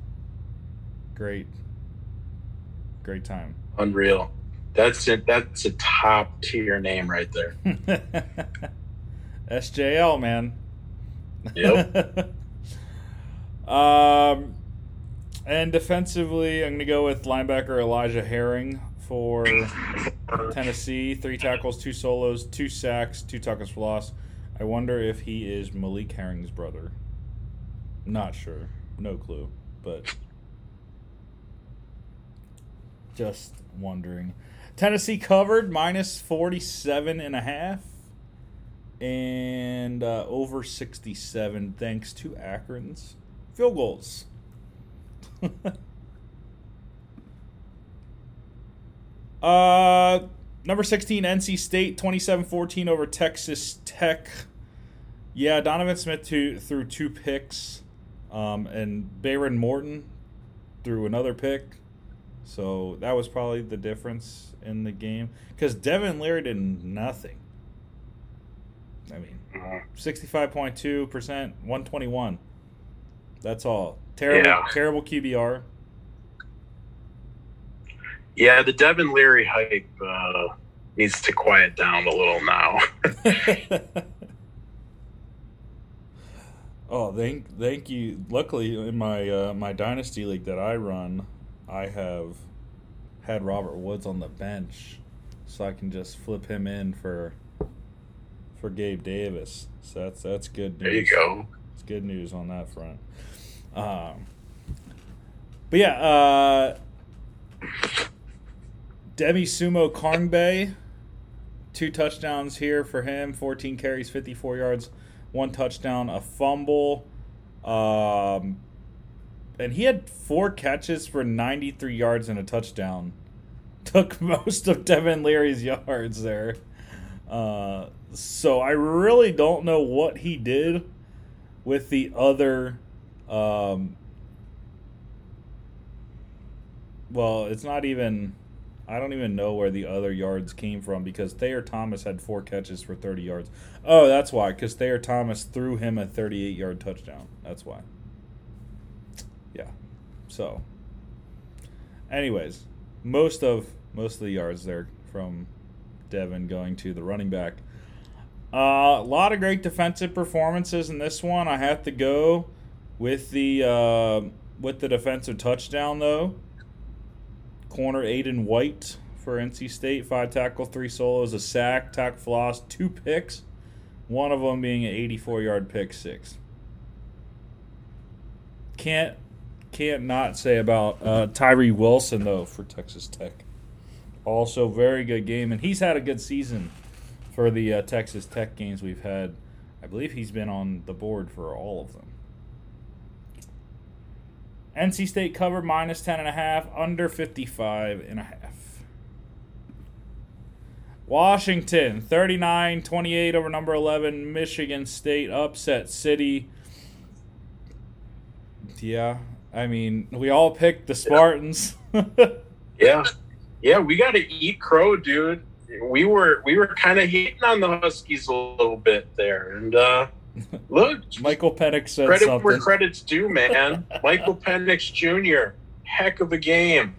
Great. Great time. Unreal. That's it. That's a top-tier name right there. S J L, man. Yep. Um, and defensively, I'm going to go with linebacker Elijah Herring for Tennessee. Three tackles, two solos, two sacks, two tackles for loss. I wonder if he is Malik Herring's brother. Not sure. No clue. But just wondering. Tennessee covered, minus forty-seven and a half. And uh, over sixty-seven, thanks to Akron's field goals. uh, number sixteen, N C State, twenty-seven fourteen over Texas Tech. Yeah, Donovan Smith two, threw two picks, um, and Bayron Morton threw another pick. So that was probably the difference in the game. Because Devin Leary did nothing. I mean, sixty-five point two percent, one twenty-one. That's all. Terrible, yeah. Terrible Q B R. Yeah, the Devin Leary hype uh, needs to quiet down a little now. oh, thank, thank you. Luckily, in my uh, my dynasty league that I run, I have had Robert Woods on the bench, so I can just flip him in for for Gabe Davis. So that's that's good news. There you go. It's good news on that front. Um, but yeah, uh, Demi Sumo Karngbe, two touchdowns here for him, fourteen carries, fifty-four yards, one touchdown, a fumble. Um, and he had four catches for ninety-three yards and a touchdown. Took most of Devin Leary's yards there. Uh, so I really don't know what he did with the other. Um, well, it's not even, I don't even know where the other yards came from because Thayer Thomas had four catches for thirty yards. Oh, that's why, because Thayer Thomas threw him a thirty-eight-yard touchdown. That's why. Yeah. So, anyways, most of most of the yards there from Devin going to the running back. Uh, a lot of great defensive performances in this one. I have to go With the uh, with the defensive touchdown, though, corner Aiden White for N C State, five tackles, three solos, a sack, tackle for loss, two picks, one of them being an eighty-four-yard pick six. Can't can't not say about uh, Tyree Wilson, though, for Texas Tech. Also, very good game, and he's had a good season for the uh, Texas Tech games we've had. I believe he's been on the board for all of them. N C State cover, minus ten and a half, under fifty-five and a half. Washington, thirty-nine twenty-eight over number eleven. Michigan State, upset city. Yeah, I mean, we all picked the Spartans. yeah. Yeah, we got to eat crow, dude. we were we were kind of hitting on the Huskies a little bit there, and uh, look, Michael Penix said credit something. Where credit's due, man. Michael Penix Junior, heck of a game.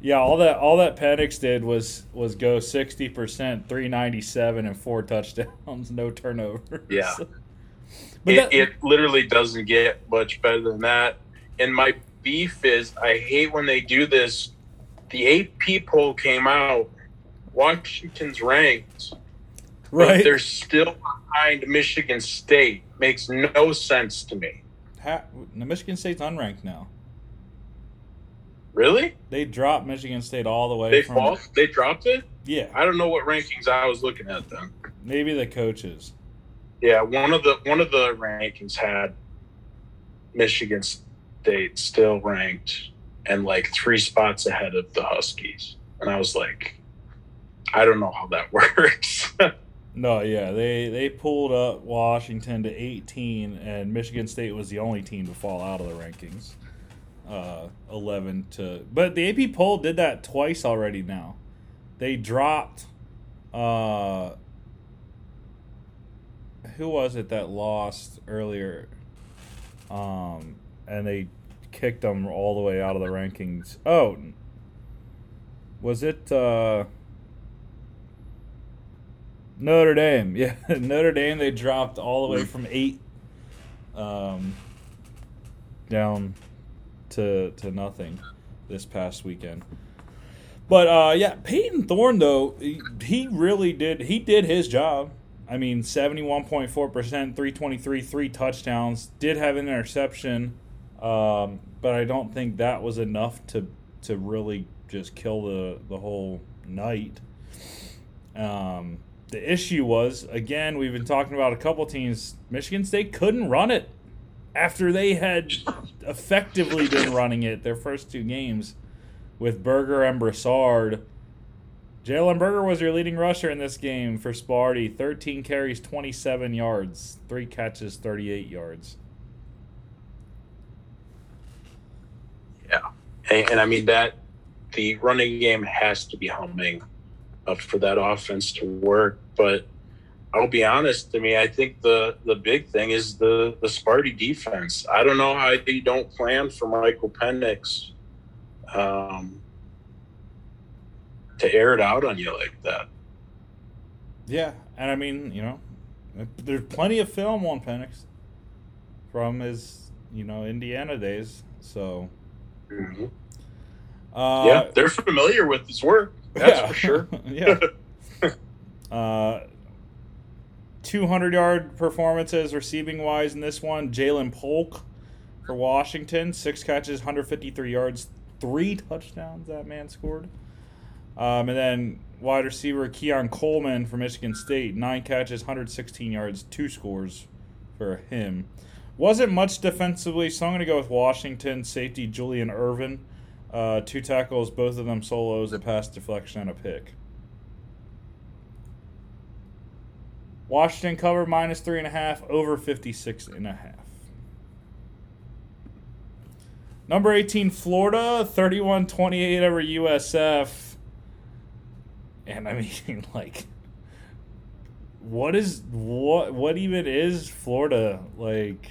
Yeah, all that all that Penix did was was go sixty percent, three ninety seven, and four touchdowns, no turnovers. Yeah, but it, that, it literally doesn't get much better than that. And my beef is, I hate when they do this. The A P poll came out. Washington's ranked, right? But they're still behind Michigan State. Makes no sense to me. How, Michigan State's unranked now. Really? They dropped Michigan State all the way. They from, false? They dropped it? Yeah. I don't know what rankings I was looking at then. Maybe the coaches. Yeah, one of the one of the rankings had Michigan State still ranked and like three spots ahead of the Huskies. And I was like, I don't know how that works. No, yeah, they they pulled up Washington to eighteen, and Michigan State was the only team to fall out of the rankings. Uh, eleven to, but the A P poll did that twice already. Now they dropped. Uh, who was it that lost earlier? Um, and they kicked them all the way out of the rankings. Oh, was it uh, Notre Dame? Yeah, Notre Dame. They dropped all the way from eight um, down. To, to nothing this past weekend. But, uh, yeah, Peyton Thorne, though, he, he really did – he did his job. I mean, seventy-one point four percent, three twenty-three, three touchdowns. Did have an interception, um, but I don't think that was enough to to really just kill the, the whole night. Um, the issue was, again, we've been talking about a couple teams. Michigan State couldn't run it. After they had effectively been running it their first two games with Berger and Brassard. Jalen Berger was your leading rusher in this game for Sparty. thirteen carries, twenty-seven yards. Three catches, thirty-eight yards. Yeah. And, and I mean, that the running game has to be humming up for that offense to work, but I'll be honest. I mean, I think the, the big thing is the, the Sparty defense. I don't know how you don't plan for Michael Penix um, to air it out on you like that. Yeah, and I mean, you know, there's plenty of film on Penix from his, you know, Indiana days. So, mm-hmm. uh, yeah, they're familiar with his work. That's yeah. for sure. yeah. Uh, two hundred-yard performances receiving-wise in this one. Jalen Polk for Washington. Six catches, one hundred fifty-three yards, three touchdowns that man scored. Um, and then wide receiver Keon Coleman for Michigan State. Nine catches, one hundred sixteen yards, two scores for him. Wasn't much defensively, so I'm going to go with Washington. Safety Julian Irvin. Uh, two tackles, both of them solos, a pass deflection, and a pick. Washington cover minus three and a half, over fifty-six and a half. Number eighteen, Florida, thirty-one twenty-eight over U S F. And I mean, like, what is what? What even is Florida? Like,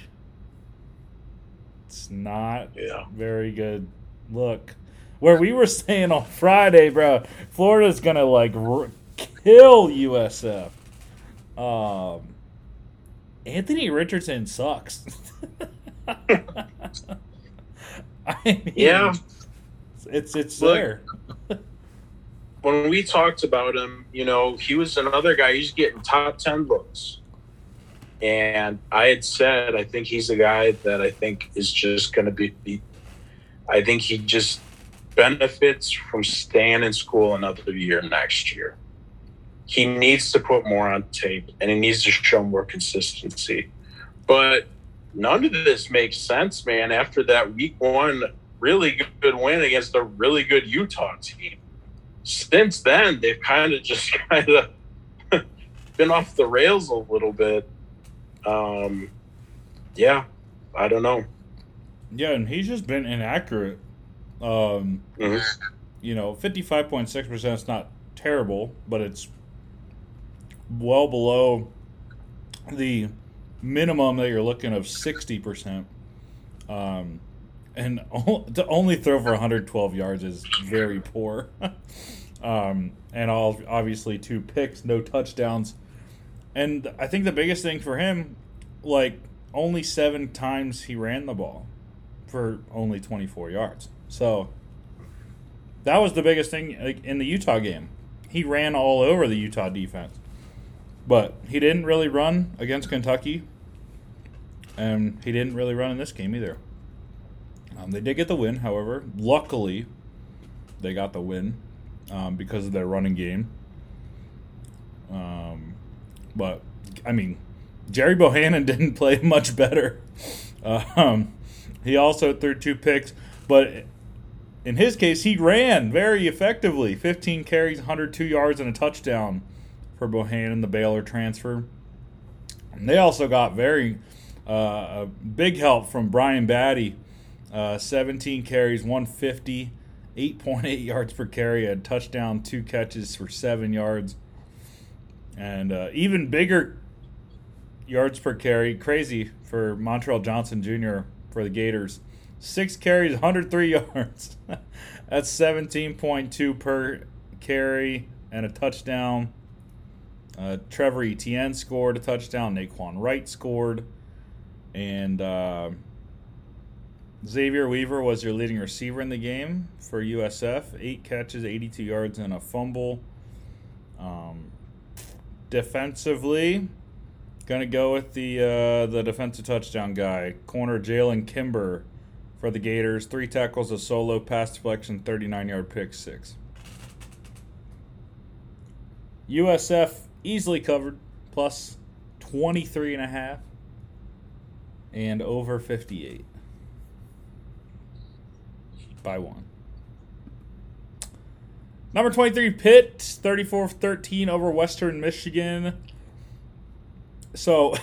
it's not yeah. very good. Look, where we were saying on Friday, bro, Florida's gonna like r- kill U S F. Um, Anthony Richardson sucks. I mean, yeah, it's it's Look, there. When we talked about him, you know, he was another guy. He's getting top ten looks, and I had said I think he's a guy that I think is just going to be, be. I think he just benefits from staying in school another year next year. He needs to put more on tape, and he needs to show more consistency. But none of this makes sense, man, after that week one really good win against a really good Utah team. Since then, they've kind of just kind of been off the rails a little bit. Um, yeah, I don't know. Yeah, and he's just been inaccurate. Um, mm-hmm. you know, fifty-five point six percent is not terrible, but it's well below the minimum that you're looking of sixty percent. Um, and to only throw for one hundred twelve yards is very poor. um, and all, obviously two picks, no touchdowns. And I think the biggest thing for him, like, only seven times he ran the ball for only twenty-four yards. So that was the biggest thing, like, in the Utah game. He ran all over the Utah defense. But he didn't really run against Kentucky, and he didn't really run in this game either. Um, they did get the win, however. Luckily, they got the win um, because of their running game. Um, but, I mean, Jerry Bohannon didn't play much better. Um, he also threw two picks, but in his case, he ran very effectively. fifteen carries, one hundred two yards, and a touchdown for Bohannon, the Baylor transfer. And they also got very uh, big help from Brian Batty. Uh, seventeen carries, one hundred fifty, eight point eight yards per carry, a touchdown, two catches for seven yards. And uh, even bigger yards per carry, crazy, for Montrell Johnson Junior for the Gators. Six carries, one hundred three yards. That's seventeen point two per carry and a touchdown. Uh, Trevor Etienne scored a touchdown. Naquan Wright scored. And uh, Xavier Weaver was your leading receiver in the game for U S F. Eight catches, eighty-two yards, and a fumble. Um, defensively, going to go with the uh, the defensive touchdown guy, corner Jalen Kimber for the Gators. Three tackles, a solo, pass deflection, thirty-nine-yard pick, six. U S F easily covered, plus twenty-three and a half and over fifty-eight by one. Number twenty-three, Pitt, thirty-four thirteen over Western Michigan. So,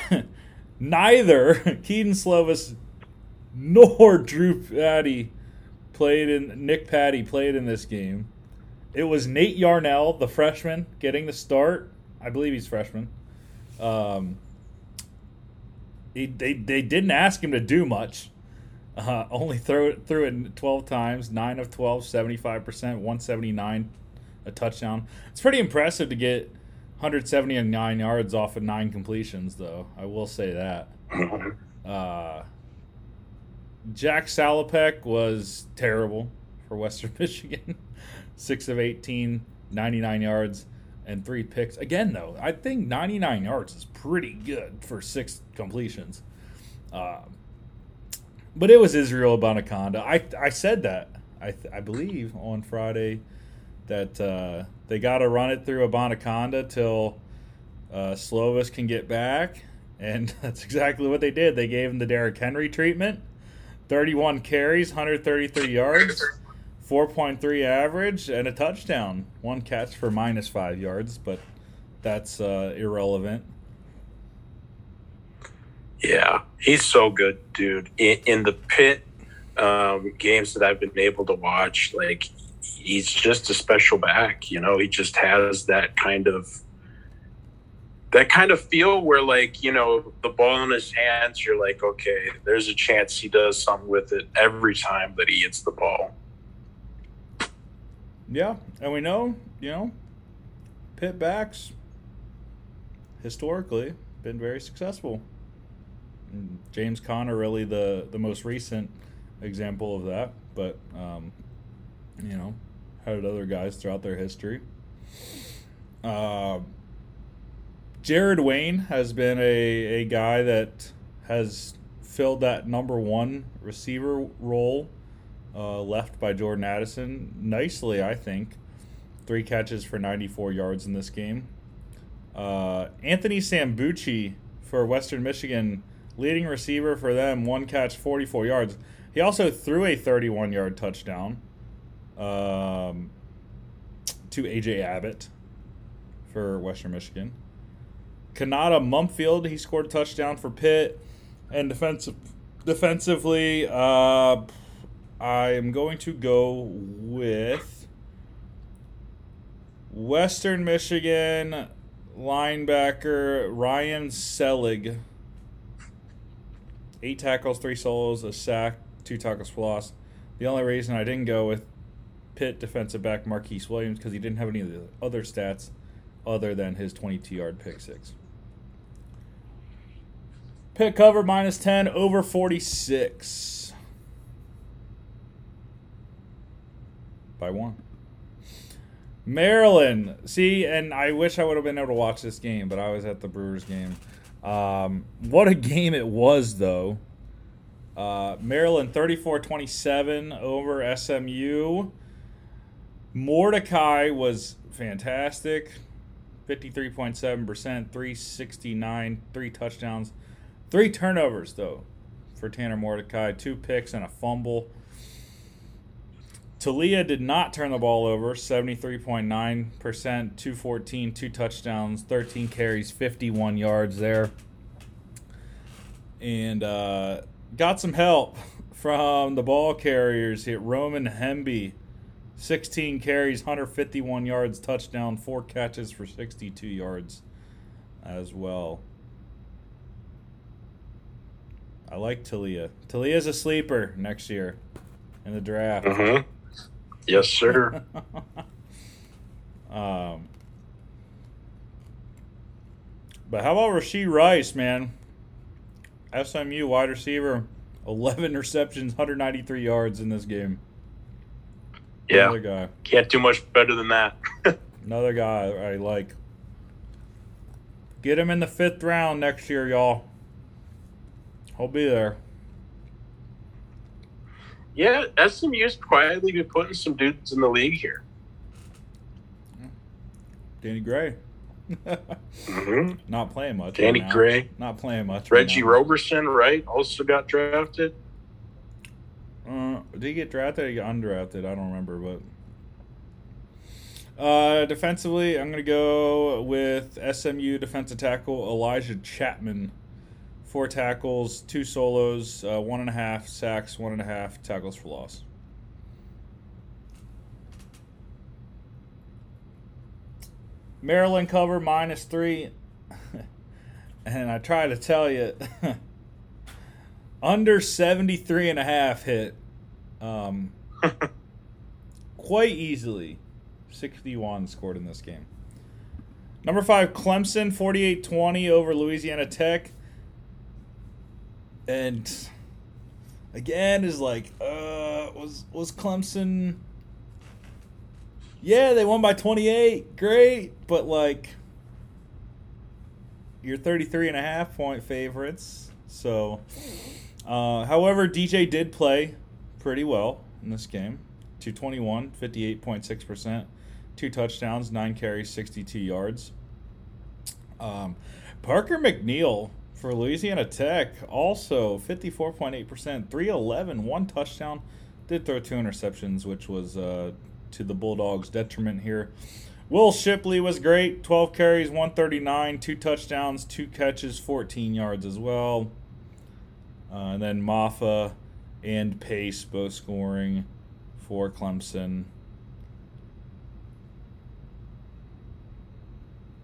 neither Keaton Slovis nor Drew Patty played in Nick Patty played in this game. It was Nate Yarnell, the freshman, getting the start. I believe he's freshman. Um, he, they they didn't ask him to do much. Uh, only threw it threw it twelve times, nine of twelve, seventy-five percent, one hundred seventy-nine, a touchdown. It's pretty impressive to get one hundred seventy-nine yards off of nine completions, though. I will say that. Uh, Jack Salopek was terrible for Western Michigan. Six of eighteen, ninety-nine yards, and three picks. Again, though, I think ninety-nine yards is pretty good for six completions. Uh, but it was Israel Bonaconda. I I said that, I I believe, on Friday that uh, they got to run it through Bonaconda till uh, Slovis can get back, and that's exactly what they did. They gave him the Derrick Henry treatment. thirty-one carries, one hundred thirty-three yards. four point three average and a touchdown. One catch for minus five yards, but that's uh, irrelevant. Yeah, he's so good, dude. In, in the Pitt um, games that I've been able to watch, like, he's just a special back. You know, he just has that kind of that kind of feel where, like, you know, the ball in his hands, you're like, okay, there's a chance he does something with it every time that he hits the ball. Yeah, and we know, you know, Pitt backs historically been very successful. And James Conner really the, the most recent example of that, but, um, you know, how did other guys throughout their history. Uh, Jared Wayne has been a, a guy that has filled that number one receiver role. Uh, left by Jordan Addison nicely, I think. Three catches for ninety-four yards in this game. Uh, Anthony Sambucci for Western Michigan, leading receiver for them, one catch, forty-four yards. He also threw a thirty-one-yard touchdown um, to A J Abbott for Western Michigan. Kanata Mumfield, he scored a touchdown for Pitt. And defensive, defensively... Uh, I'm going to go with Western Michigan linebacker Ryan Selig. Eight tackles, three solos, a sack, two tackles for loss. The only reason I didn't go with Pitt defensive back Marquise Williams because he didn't have any of the other stats other than his twenty-two yard pick six. Pitt cover minus ten over forty-six. By one. Maryland. See, and I wish I would have been able to watch this game, but I was at the Brewers game. Um, what a game it was, though. Uh, Maryland thirty-four twenty-seven over S M U. Mordecai was fantastic. fifty-three point seven percent, three sixty-nine, three touchdowns. Three turnovers, though, for Tanner Mordecai. Two picks and a fumble. Talia did not turn the ball over, seventy-three point nine percent, two fourteen, two touchdowns, thirteen carries, fifty-one yards there. And uh, got some help from the ball carriers here. Roman Hemby, sixteen carries, one fifty-one yards, touchdown, four catches for sixty-two yards as well. I like Talia. Talia's a sleeper next year in the draft. Mm-hmm. Yes, sir. um, but how about Rashee Rice, man? S M U wide receiver, eleven receptions, one ninety-three yards in this game. Yeah. Another guy. Can't do much better than that. Another guy I like. Get him in the fifth round next year, y'all. He'll be there. Yeah, S M U's quietly been putting some dudes in the league here. Danny Gray. mm-hmm. Not playing much. Danny right Gray. Not playing much. Reggie right Roberson, right? Also got drafted. Uh, did he get drafted or get undrafted? I don't remember. But uh, defensively, I'm going to go with S M U defensive tackle Elijah Chapman. Four tackles, two solos, uh, one and a half sacks, one and a half tackles for loss. Maryland cover minus three. And I try to tell you, under seventy-three and a half hit um, quite easily. sixty-one scored in this game. Number five, Clemson, forty-eight twenty over Louisiana Tech. And again, is like, uh, was was Clemson? Yeah, they won by twenty-eight, great, but like, you're thirty-three and a half point favorites. So, uh, however, D J did play pretty well in this game. two twenty-one, fifty-eight point six percent, two touchdowns, nine carries, sixty-two yards. Um, Parker McNeil. For Louisiana Tech, also fifty-four point eight percent, three eleven, one touchdown. Did throw two interceptions, which was uh, to the Bulldogs' detriment here. Will Shipley was great, twelve carries, one thirty-nine, two touchdowns, two catches, fourteen yards as well. Uh, and then Maffa and Pace both scoring for Clemson.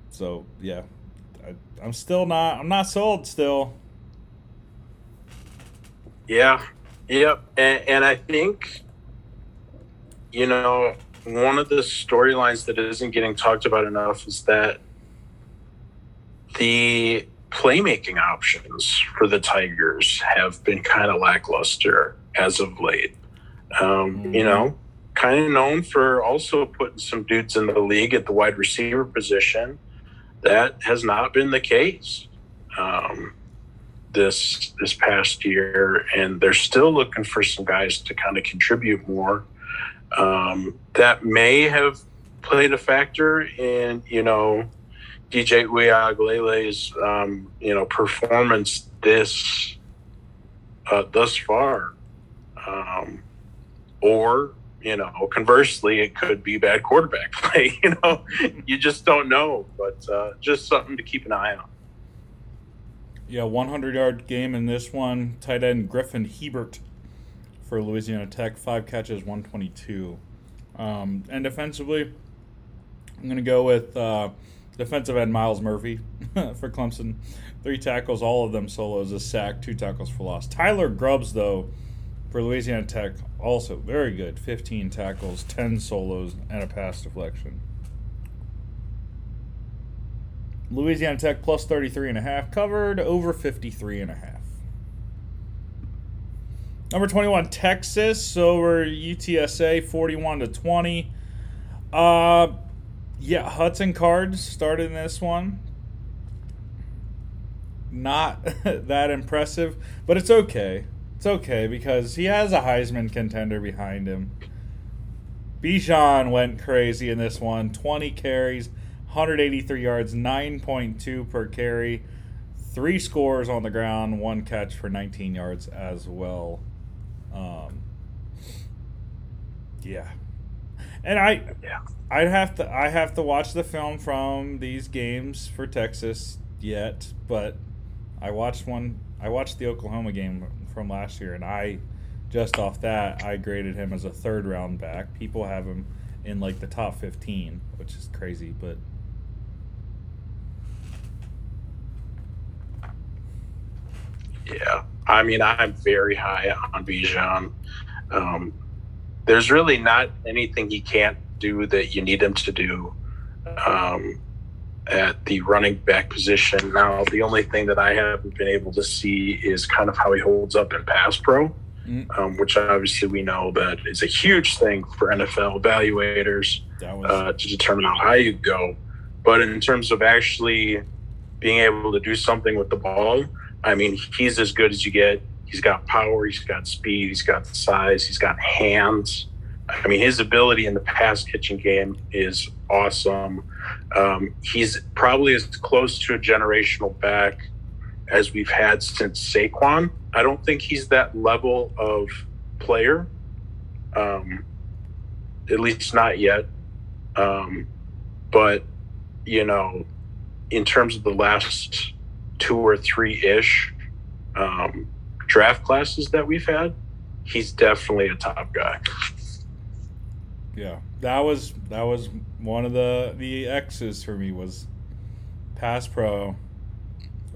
So, yeah. I, I'm still not. I'm not sold still. Yeah, yep, and, and I think, you know, one of the storylines that isn't getting talked about enough is that the playmaking options for the Tigers have been kind of lackluster as of late. Um, mm-hmm. You know, kind of known for also putting some dudes in the league at the wide receiver position. That has not been the case um, this this past year, and they're still looking for some guys to kind of contribute more. Um, that may have played a factor in, you know, D J Uiagalele's um, you know performance this uh, thus far, um, or. You know, conversely, it could be bad quarterback play. You know, you just don't know, but uh, just something to keep an eye on. Yeah, one hundred yard game in this one. Tight end Griffin Hebert for Louisiana Tech, five catches, one twenty-two. Um, and defensively, I'm going to go with uh, defensive end Miles Murphy for Clemson. Three tackles, all of them solos, a sack, two tackles for loss. Tyler Grubbs, though, for Louisiana Tech, also very good. fifteen tackles, ten solos, and a pass deflection. Louisiana Tech plus thirty-three and a half, covered over fifty-three and a half. Number twenty-one, Texas over U T S A, forty-one to twenty. Uh, yeah, Hudson Cards started in this one. Not that impressive, but it's okay. It's okay because he has a Heisman contender behind him. Bijan went crazy in this one. twenty carries, one hundred eighty-three yards, nine point two per carry, three scores on the ground, one catch for nineteen yards as well. Um, yeah, and I, yeah. I'd have to, I have to watch the film from these games for Texas yet, but I watched one. I watched the Oklahoma game from last year, and I just off that I graded him as a third round back. People have him in like the top fifteen, which is crazy, but yeah, I mean, I'm very high on Bijan. Um, there's really not anything he can't do that you need him to do um, at the running back position. Now, the only thing that I haven't been able to see is kind of how he holds up in pass pro. Um, which obviously we know that is a huge thing for N F L evaluators uh, to determine how high you go. But in terms of actually being able to do something with the ball, I mean, he's as good as you get. He's got power. He's got speed. He's got size. He's got hands. I mean, his ability in the pass-catching game is awesome. Um, he's probably as close to a generational back as we've had since Saquon. I don't think he's that level of player, um, at least not yet. Um, but, you know, in terms of the last two or three-ish um, draft classes that we've had, he's definitely a top guy. Yeah, that was that was one of the, the X's for me was pass pro.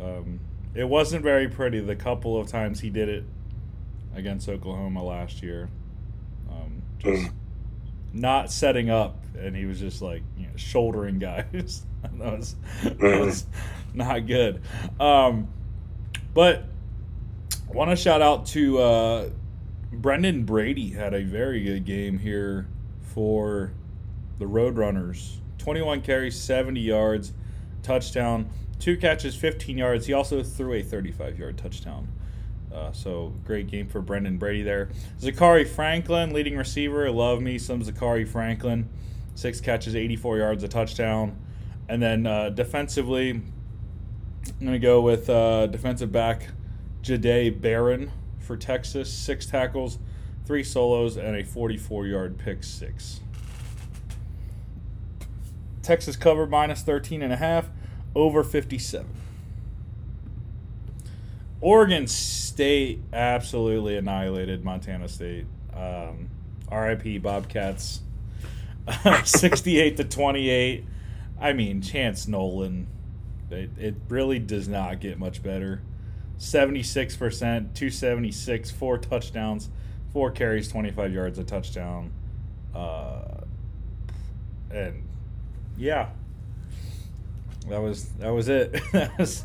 Um It wasn't very pretty the couple of times he did it against Oklahoma last year. Um, just not setting up, and he was just like you know, shouldering guys. that, was, that was not good. Um, but I want to shout out to uh, Brendan Brady had a very good game here for the Roadrunners. twenty-one carries, seventy yards, touchdown. Two catches, fifteen yards. He also threw a thirty-five-yard touchdown. Uh, so, great game for Brendan Brady there. Za'Carri Franklin, leading receiver. Love me some Za'Carri Franklin. Six catches, eighty-four yards, a touchdown. And then uh, defensively, I'm going to go with uh, defensive back Jahdae Barron for Texas. Six tackles, three solos, and a forty-four-yard pick six. Texas cover minus thirteen and a half. Over fifty-seven. Oregon State absolutely annihilated Montana State. Um, R I P Bobcats. sixty-eight to twenty-eight. I mean, Chance Nolan. It, it really does not get much better. seventy-six percent, two seventy-six, four touchdowns, four carries, twenty-five yards, a touchdown. Uh, and, yeah. That was that was it. that was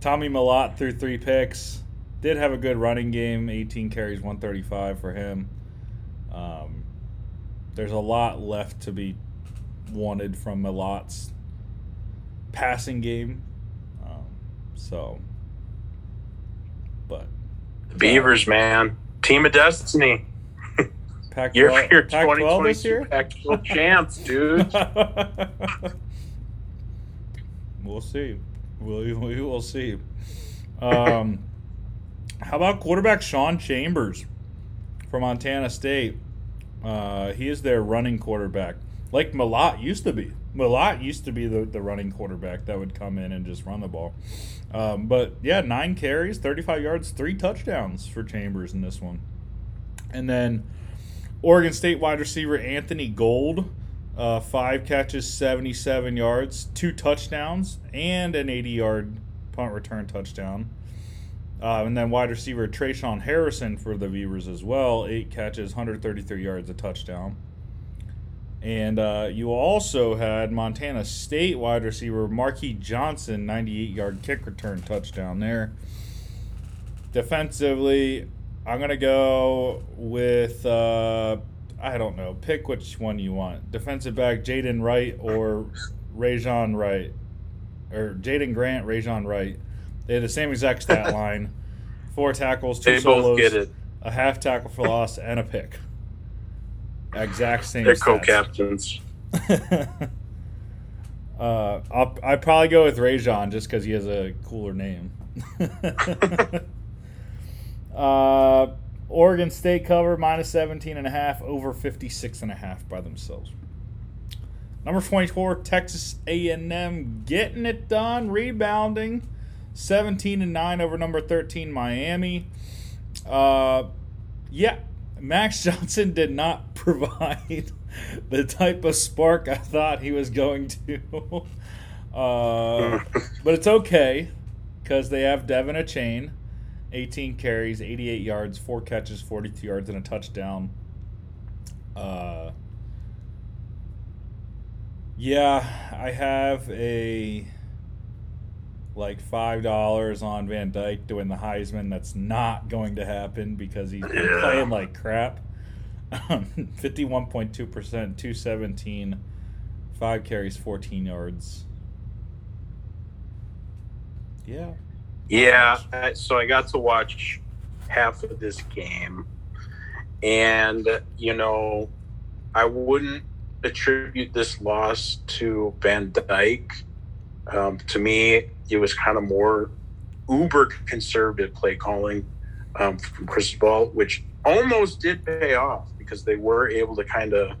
Tommy Mellott threw three picks. Did have a good running game. eighteen carries, one thirty-five for him. Um, there's a lot left to be wanted from Mellott's passing game. Um, so, but the Beavers, uh, man, team of destiny. Pac twelve, you're your Pac twelve this year? Pac twelve champs, dude. We'll see. We, we will see. Um, how about quarterback Sean Chambers from Montana State? Uh, he is their running quarterback, like Mellott used to be. Mellott used to be the, the running quarterback that would come in and just run the ball. Um, but, yeah, nine carries, thirty-five yards, three touchdowns for Chambers in this one. And then Oregon State wide receiver Anthony Gold, uh, five catches, seventy-seven yards, two touchdowns, and an eighty-yard punt return touchdown. Uh, and then wide receiver Treshawn Harrison for the Beavers as well, eight catches, one hundred thirty-three yards, a touchdown. And uh, you also had Montana State wide receiver Marquis Johnson, ninety-eight-yard kick return touchdown there. Defensively, I'm going to go with, uh, I don't know, pick which one you want. Defensive back Jaden Wright or Rajon Wright. Or Jaden Grant, Rajon Wright. They had the same exact stat line. Four tackles, two they solos, both get it. A half tackle for loss, and a pick. Exact same. They're stats. Co-captains. uh, I'll I'd probably go with Rajon just because he has a cooler name. uh, Oregon State cover minus seventeen and a half, over fifty six and a half by themselves. Number twenty four, Texas A and M getting it done, rebounding, seventeen and nine over number thirteen Miami. Uh, yeah. Max Johnson did not provide the type of spark I thought he was going to. Uh, but it's okay because they have Devin Achane, eighteen carries, eighty-eight yards, four catches, forty-two yards, and a touchdown. Uh, yeah, I have a like five dollars on Van Dyke doing the Heisman. That's not going to happen because he's been yeah. playing like crap. Um, fifty-one point two percent, two seventeen, five carries, fourteen yards. Yeah. Yeah, I, so I got to watch half of this game. And, you know, I wouldn't attribute this loss to Van Dyke. Um, to me, it was kind of more uber conservative play calling um, from Cristobal, which almost did pay off because they were able to kind of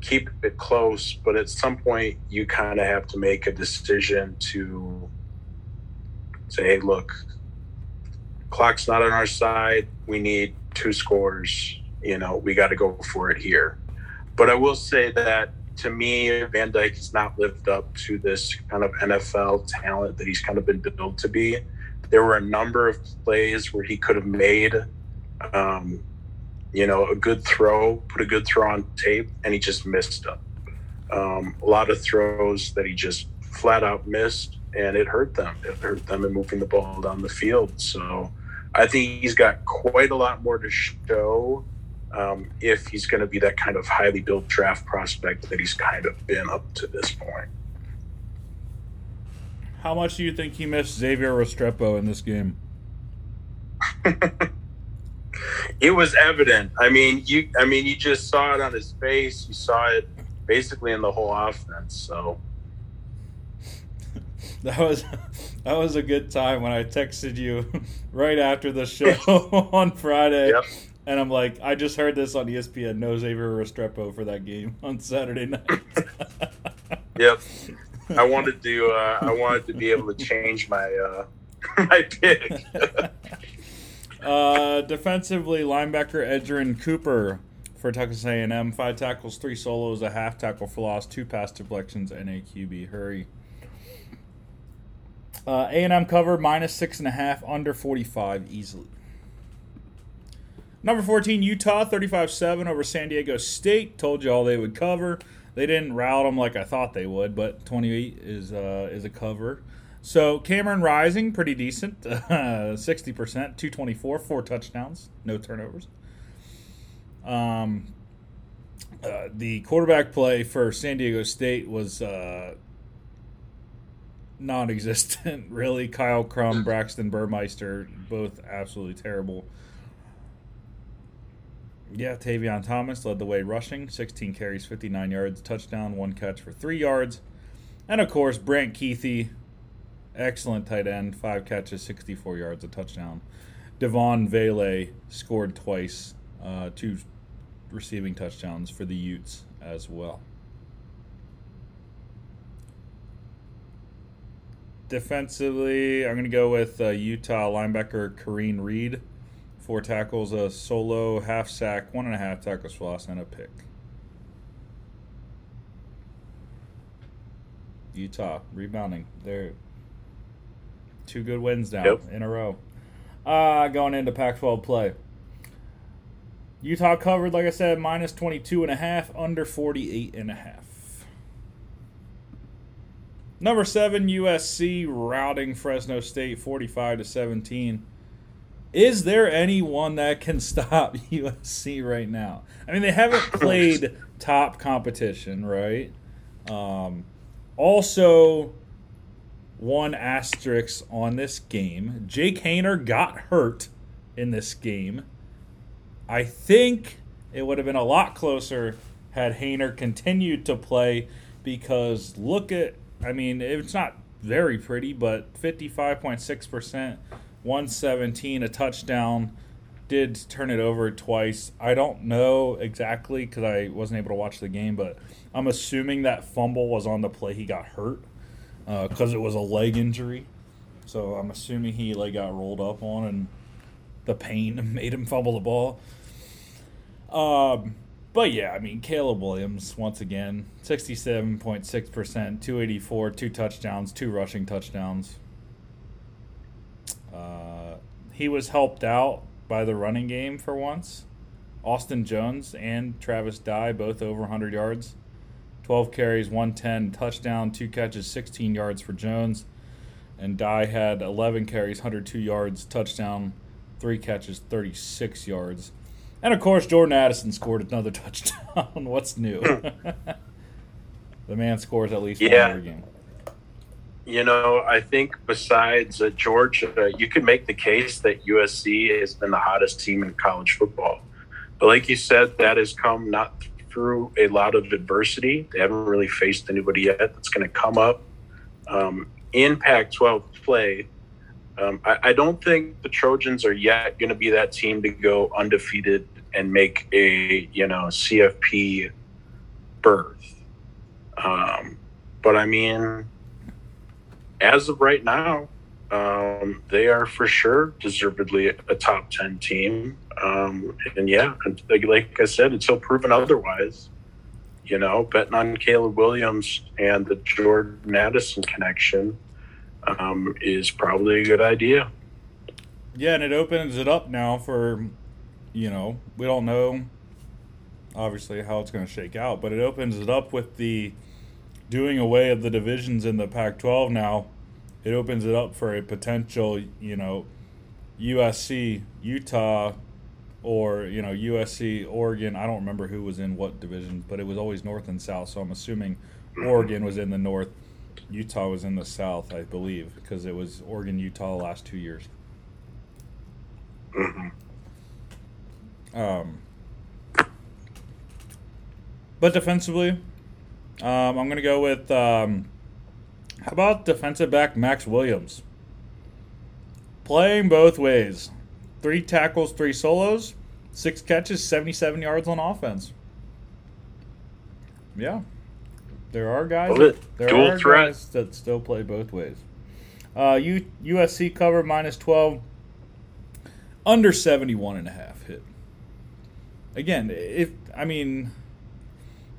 keep it close. But at some point, you kind of have to make a decision to say, hey, look, clock's not on our side. We need two scores. You know, we got to go for it here. But I will say that to me, Van Dyke has not lived up to this kind of N F L talent that he's kind of been built to be. There were a number of plays where he could have made, um, you know, a good throw, put a good throw on tape, and he just missed them. Um, a lot of throws that he just flat out missed, and it hurt them. It hurt them in moving the ball down the field. So I think he's got quite a lot more to show. Um, if he's going to be that kind of highly built draft prospect that he's kind of been up to this point. How much do you think he missed Xavier Restrepo in this game? It was evident. I mean, you I mean, you just saw it on his face. You saw it basically in the whole offense. So that was that was a good time when I texted you right after the show on Friday. Yep. And I'm like, I just heard this on E S P N. No Xavier Restrepo for that game on Saturday night. Yep, I wanted to. Uh, I wanted to be able to change my uh, my pick. uh, defensively, linebacker Edgerrin Cooper for Texas A and M: five tackles, three solos, a half tackle for loss, two pass deflections, and a Q B hurry. Uh, A and M cover minus six and a half, under forty-five easily. Number fourteen, Utah, thirty-five seven over San Diego State. Told you all they would cover. They didn't rout them like I thought they would, but twenty-eight is uh, is a cover. So Cameron Rising, pretty decent, uh, sixty percent, two twenty-four, four touchdowns, no turnovers. Um, uh, the quarterback play for San Diego State was uh, non-existent, really. Kyle Crum, Braxton Burmeister, both absolutely terrible. Yeah, Tavion Thomas led the way rushing, sixteen carries, fifty-nine yards, touchdown, one catch for three yards. And, of course, Brant Keithy, excellent tight end, five catches, sixty-four yards, a touchdown. Devon Vele scored twice, uh, two receiving touchdowns for the Utes as well. Defensively, I'm going to go with uh, Utah linebacker Kareem Reed. Four tackles, a solo, half sack, one and a half tackles for loss, and a pick. Utah rebounding. They're two good wins now yep. in a row. Uh, going into Pac twelve play. Utah covered, like I said, minus twenty-two and a half, under forty-eight and a half. Number seven, U S C routing Fresno State forty-five to seventeen. Is there anyone that can stop U S C right now? I mean, they haven't played top competition, right? Um, also, one asterisk on this game. Jake Haener got hurt in this game. I think it would have been a lot closer had Haener continued to play because look at I mean, it's not very pretty, but fifty-five point six percent, one seventeen, a touchdown, did turn it over twice. I don't know exactly because I wasn't able to watch the game, but I'm assuming that fumble was on the play he got hurt because uh, it was a leg injury. So I'm assuming he like got rolled up on and the pain made him fumble the ball. Um. But, yeah, I mean, Caleb Williams, once again, sixty-seven point six percent, two eighty-four, two touchdowns, two rushing touchdowns. Uh, he was helped out by the running game for once. Austin Jones and Travis Dye, both over one hundred yards. twelve carries, one ten, touchdown, two catches, sixteen yards for Jones. And Dye had eleven carries, one hundred two yards, touchdown, three catches, thirty-six yards. And, of course, Jordan Addison scored another touchdown. What's new? The man scores at least yeah. one every game. You know, I think besides uh, Georgia, uh, you could make the case that U S C has been the hottest team in college football. But like you said, that has come not through a lot of adversity. They haven't really faced anybody yet that's going to come up. Um, in Pac twelve play, Um, I, I don't think the Trojans are yet going to be that team to go undefeated and make a, you know, C F P berth. Um, but, I mean, as of right now, um, they are for sure deservedly a top ten team. Um, and, yeah, like I said, until proven otherwise, you know, betting on Caleb Williams and the Jordan Addison connection Um, is probably a good idea. Yeah, and it opens it up now for, you know, we don't know, obviously, how it's going to shake out, but it opens it up with the doing away of the divisions in the Pac twelve now. It opens it up for a potential, you know, U S C, Utah, or, you know, U S C, Oregon. I don't remember who was in what division, but it was always north and south, so I'm assuming Oregon was in the north. Utah was in the south, I believe, because it was Oregon, Utah the last two years. Um, but defensively, um, I'm going to go with, um, how about defensive back Max Williams? Playing both ways. Three tackles, three solos, six catches, seventy-seven yards on offense. Yeah. There are guys that, there are guys that still play both ways. Uh, U, U S C cover minus twelve, under seventy-one and a half hit. Again, if I mean,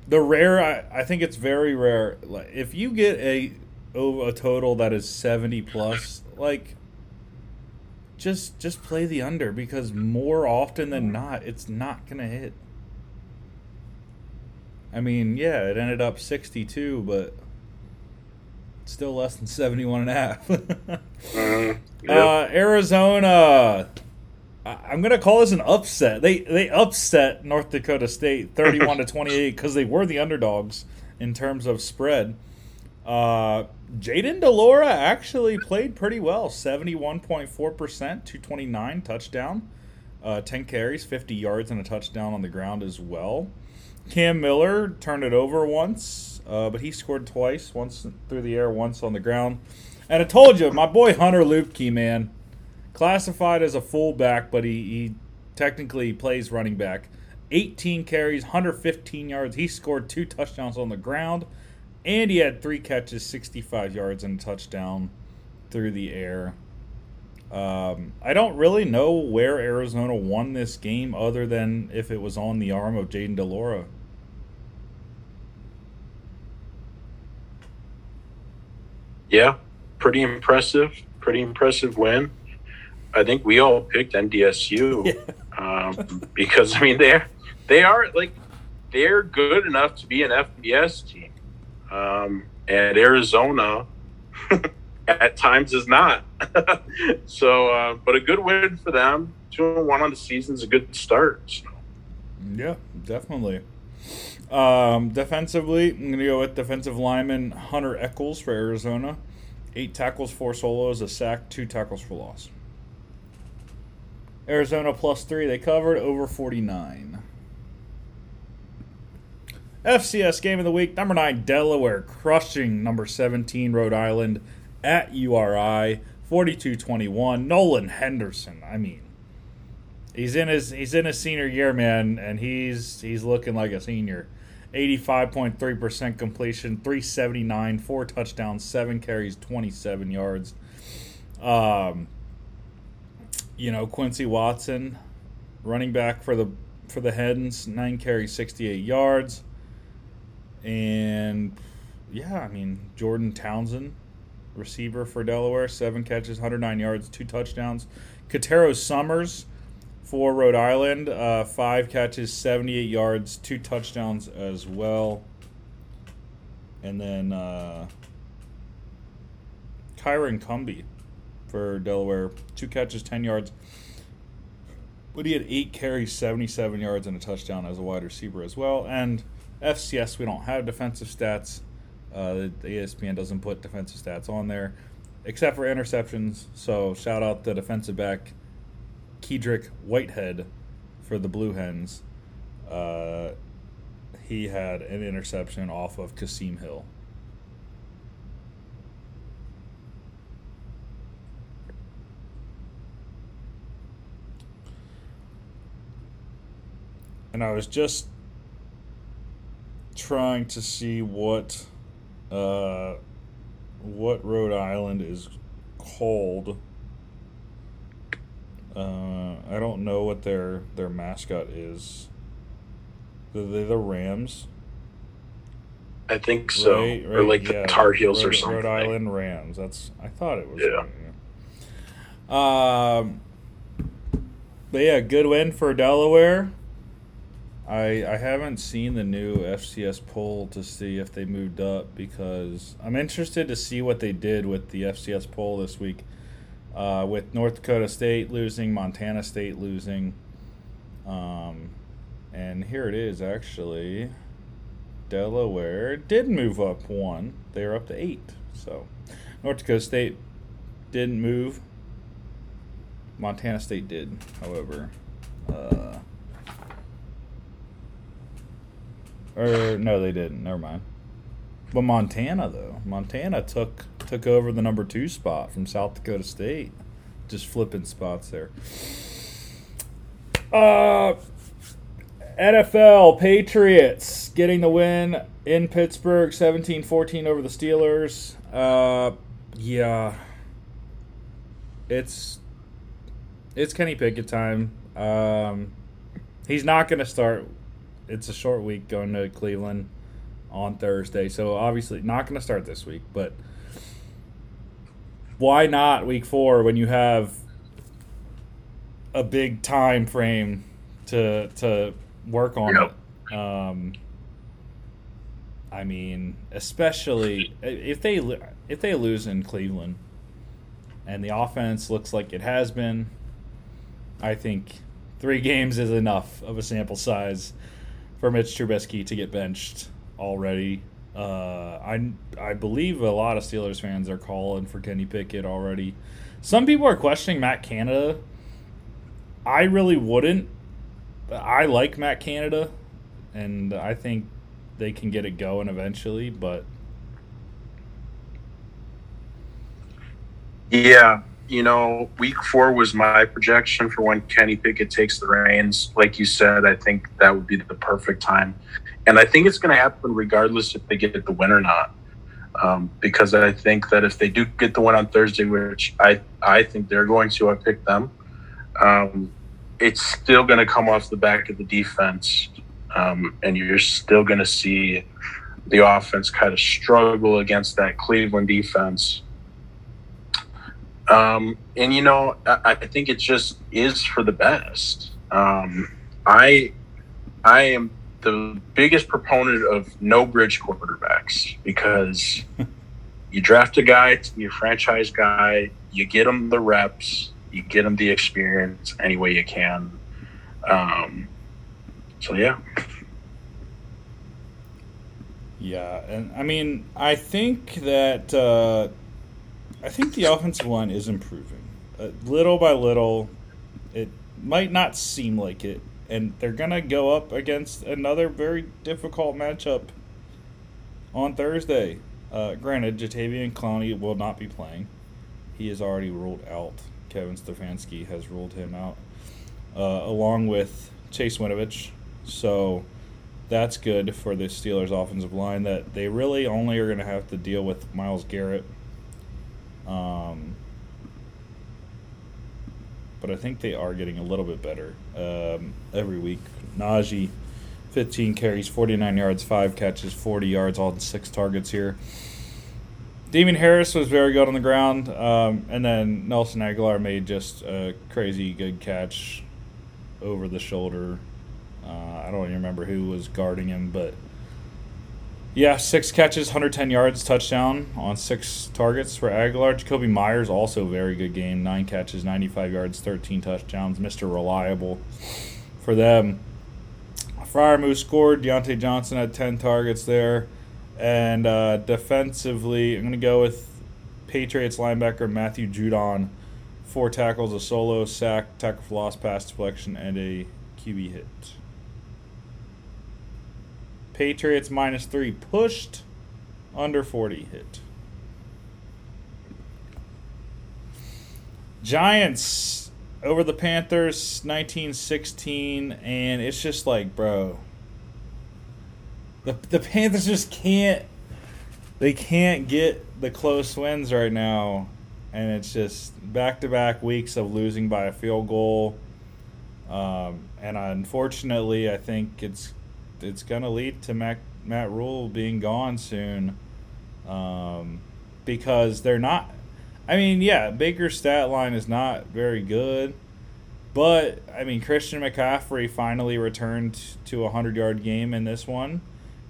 the rare, I, I think it's very rare. Like, if you get a a total that is seventy plus, like just just play the under because more often than not, it's not gonna hit. I mean, yeah, it ended up sixty-two, but still less than seventy-one and a half. uh, yep. uh, Arizona, I- I'm going to call this an upset. They they upset North Dakota State thirty-one to twenty-eight because they were the underdogs in terms of spread. Uh, Jayden Delora actually played pretty well, seventy-one point four percent, two twenty-nine, touchdown, uh, ten carries, fifty yards, and a touchdown on the ground as well. Cam Miller turned it over once, uh, but he scored twice, once through the air, once on the ground. And I told you, my boy Hunter Luepke, man, classified as a fullback, but he, he technically plays running back. eighteen carries, one fifteen yards. He scored two touchdowns on the ground, and he had three catches, sixty-five yards, and a touchdown through the air. Um, I don't really know where Arizona won this game other than if it was on the arm of Jayden Delora. Yeah, pretty impressive. Pretty impressive win. I think we all picked N D S U yeah. um, because, I mean, they're, they are, like, they're good enough to be an F B S team. Um, and Arizona at times is not. so, uh, but a good win for them. Two and one on the season is a good start. So. Yeah, definitely. Um, defensively, I'm going to go with defensive lineman Hunter Echols for Arizona. Eight tackles, four solos, a sack, two tackles for loss. Arizona plus three. They covered over forty-nine. F C S game of the week. Number nine, Delaware crushing number seventeen, Rhode Island at U R I, forty-two twenty-one. Nolan Henderson. I mean, he's in his he's in his senior year, man, and he's he's looking like a senior. eighty-five point three percent completion, three seventy-nine, four touchdowns, seven carries, twenty-seven yards. Um, you know, Quincy Watson, running back for the for the Hens, nine carries, sixty-eight yards. And, yeah, I mean, Jordan Townsend, receiver for Delaware, seven catches, one hundred nine yards, two touchdowns. Katero Summers for Rhode Island, uh, five catches, seventy-eight yards, two touchdowns as well. And then uh, Kyron Cumbie for Delaware, two catches, ten yards. But he had eight carries, seventy-seven yards, and a touchdown as a wide receiver as well. And F C S, we don't have defensive stats. Uh, the E S P N doesn't put defensive stats on there, except for interceptions. So shout out the defensive back, Kedrick Whitehead for the Blue Hens. Uh, he had an interception off of Kasim Hill. And I was just trying to see what uh, what Rhode Island is called. Uh, I don't know what their their mascot is. Are they the Rams? I think so. Right, right, or like yeah, the Tar Heels Rhode, or something. Rhode Island Rams. That's I thought it was. Yeah. Right, yeah. Um. But yeah, good win for Delaware. I I haven't seen the new F C S poll to see if they moved up because I'm interested to see what they did with the F C S poll this week. Uh, with North Dakota State losing, Montana State losing. Um, and here it is, actually. Delaware did move up one. They were up to eight. So North Dakota State didn't move. Montana State did, however. Uh, or no, they didn't. Never mind. But Montana, though. Montana took... took over the number two spot from South Dakota State. Just flipping spots there. Uh, N F L Patriots getting the win in Pittsburgh, seventeen fourteen over the Steelers. Uh, yeah. It's it's Kenny Pickett time. Um, he's not going to start. It's a short week going to Cleveland on Thursday. So, obviously, not going to start this week, but... why not week four when you have a big time frame to to work on yep. it? Um, I mean, especially if they if they lose in Cleveland and the offense looks like it has been, I think three games is enough of a sample size for Mitch Trubisky to get benched already. Uh, I, I believe a lot of Steelers fans are calling for Kenny Pickett already. Some people are questioning Matt Canada. I really wouldn't. I like Matt Canada, and I think they can get it going eventually, but... yeah, you know, week four was my projection for when Kenny Pickett takes the reins. Like you said, I think that would be the perfect time. And I think it's going to happen regardless if they get the win or not. um, because I think that if they do get the one on Thursday, which I, I think they're going to, I picked them, um, it's still going to come off the back of the defense, um, and you're still going to see the offense kind of struggle against that Cleveland defense. Um, and, you know, I, I think it just is for the best. Um, I I am the biggest proponent of no bridge quarterbacks, because you draft a guy to be a franchise guy, you get him the reps, you get him the experience any way you can. Um, so, yeah. Yeah, and, I mean, I think that uh... – I think the offensive line is improving. Uh, little by little, it might not seem like it, and they're going to go up against another very difficult matchup on Thursday. Uh, granted, Jatavian Clowney will not be playing. He is already ruled out. Kevin Stefanski has ruled him out, uh, along with Chase Winovich. So that's good for the Steelers' offensive line, that they really only are going to have to deal with Myles Garrett. Um, but I think they are getting a little bit better um, every week. Najee, fifteen carries, forty-nine yards, five catches, forty yards, all six targets here. Damien Harris was very good on the ground, um, and then Nelson Aguilar made just a crazy good catch over the shoulder. Uh, I don't even remember who was guarding him, but yeah, six catches, one hundred ten yards, touchdown on six targets for Aguilar. Jacoby Myers, also very good game. Nine catches, ninety-five yards, thirteen touchdowns. Mister Reliable for them. Fryermuth scored. Deontay Johnson had ten targets there. And uh, defensively, I'm going to go with Patriots linebacker Matthew Judon. Four tackles, a solo, sack, tackle for loss, pass deflection, and a Q B hit. Patriots minus three pushed, under forty hit. Giants over the Panthers, nineteen sixteen, and it's just like, bro, the the Panthers just can't, they can't get the close wins right now, and it's just back-to-back weeks of losing by a field goal, um, and unfortunately, I think it's It's going to lead to Mac, Matt Rule being gone soon, um, because they're not – I mean, yeah, Baker's stat line is not very good, but, I mean, Christian McCaffrey finally returned to a hundred-yard game in this one,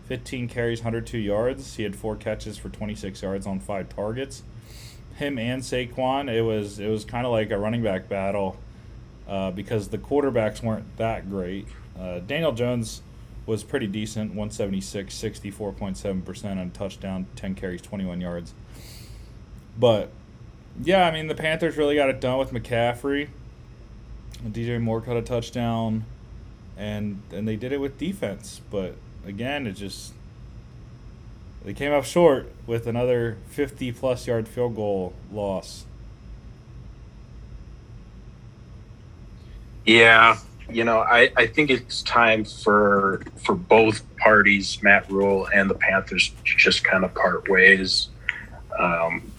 fifteen carries, one hundred two yards. He had four catches for twenty-six yards on five targets. Him and Saquon, it was, it was kind of like a running back battle uh, because the quarterbacks weren't that great. Uh, Daniel Jones – was pretty decent, one seventy-six, sixty-four point seven percent on touchdown, ten carries, twenty-one yards. But, yeah, I mean, the Panthers really got it done with McCaffrey. D J Moore caught a touchdown, and and they did it with defense. But, again, it just – they came up short with another fifty-plus yard field goal loss. Yeah. You know, I, I think it's time for for both parties, Matt Rule and the Panthers, to just kind of part ways. Um,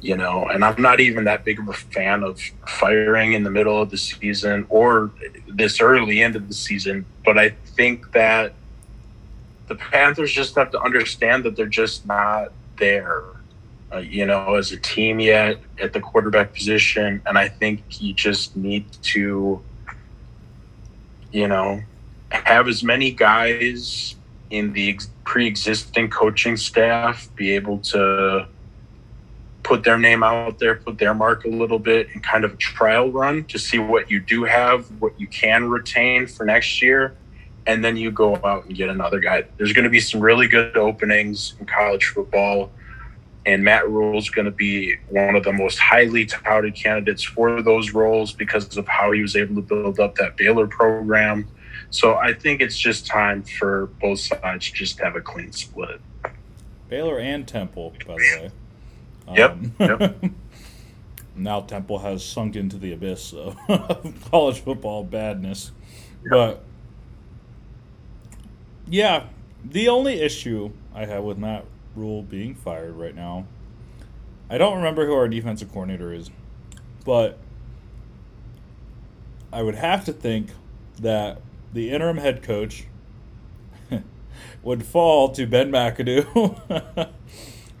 you know, and I'm not even that big of a fan of firing in the middle of the season or this early into the season. But I think that the Panthers just have to understand that they're just not there, uh, you know, as a team yet at the quarterback position. And I think you just need to, you know, have as many guys in the pre-existing coaching staff be able to put their name out there, put their mark a little bit, and kind of a trial run to see what you do have, what you can retain for next year, and then you go out and get another guy. There's going to be some really good openings in college football, and Matt Rule's going to be one of the most highly touted candidates for those roles because of how he was able to build up that Baylor program. So I think it's just time for both sides to just have a clean split. Baylor and Temple, by the way. Yep. Um, yep. Now Temple has sunk into the abyss of college football badness. Yep. But, yeah, the only issue I have with Matt Rule being fired right now. I don't remember who our defensive coordinator is, but I would have to think that the interim head coach would fall to Ben McAdoo,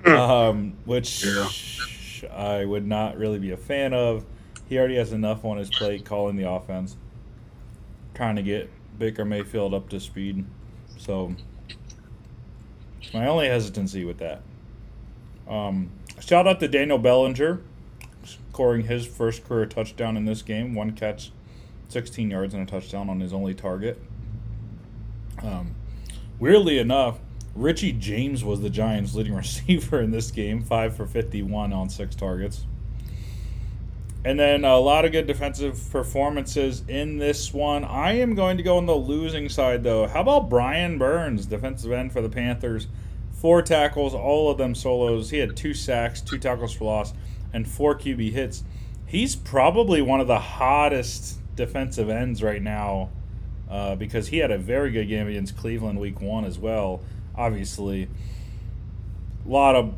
um, which yeah. I would not really be a fan of. He already has enough on his plate calling the offense, trying to get Baker Mayfield up to speed. So my only hesitancy with that. Um, shout out to Daniel Bellinger, scoring his first career touchdown in this game. One catch, sixteen yards and a touchdown on his only target. Um, weirdly enough, Richie James was the Giants' leading receiver in this game, five for fifty-one on six targets. And then a lot of good defensive performances in this one. I am going to go on the losing side, though. How about Brian Burns, defensive end for the Panthers? Four tackles, all of them solos. He had two sacks, two tackles for loss, and four Q B hits. He's probably one of the hottest defensive ends right now uh, because he had a very good game against Cleveland week one as well, obviously. A lot of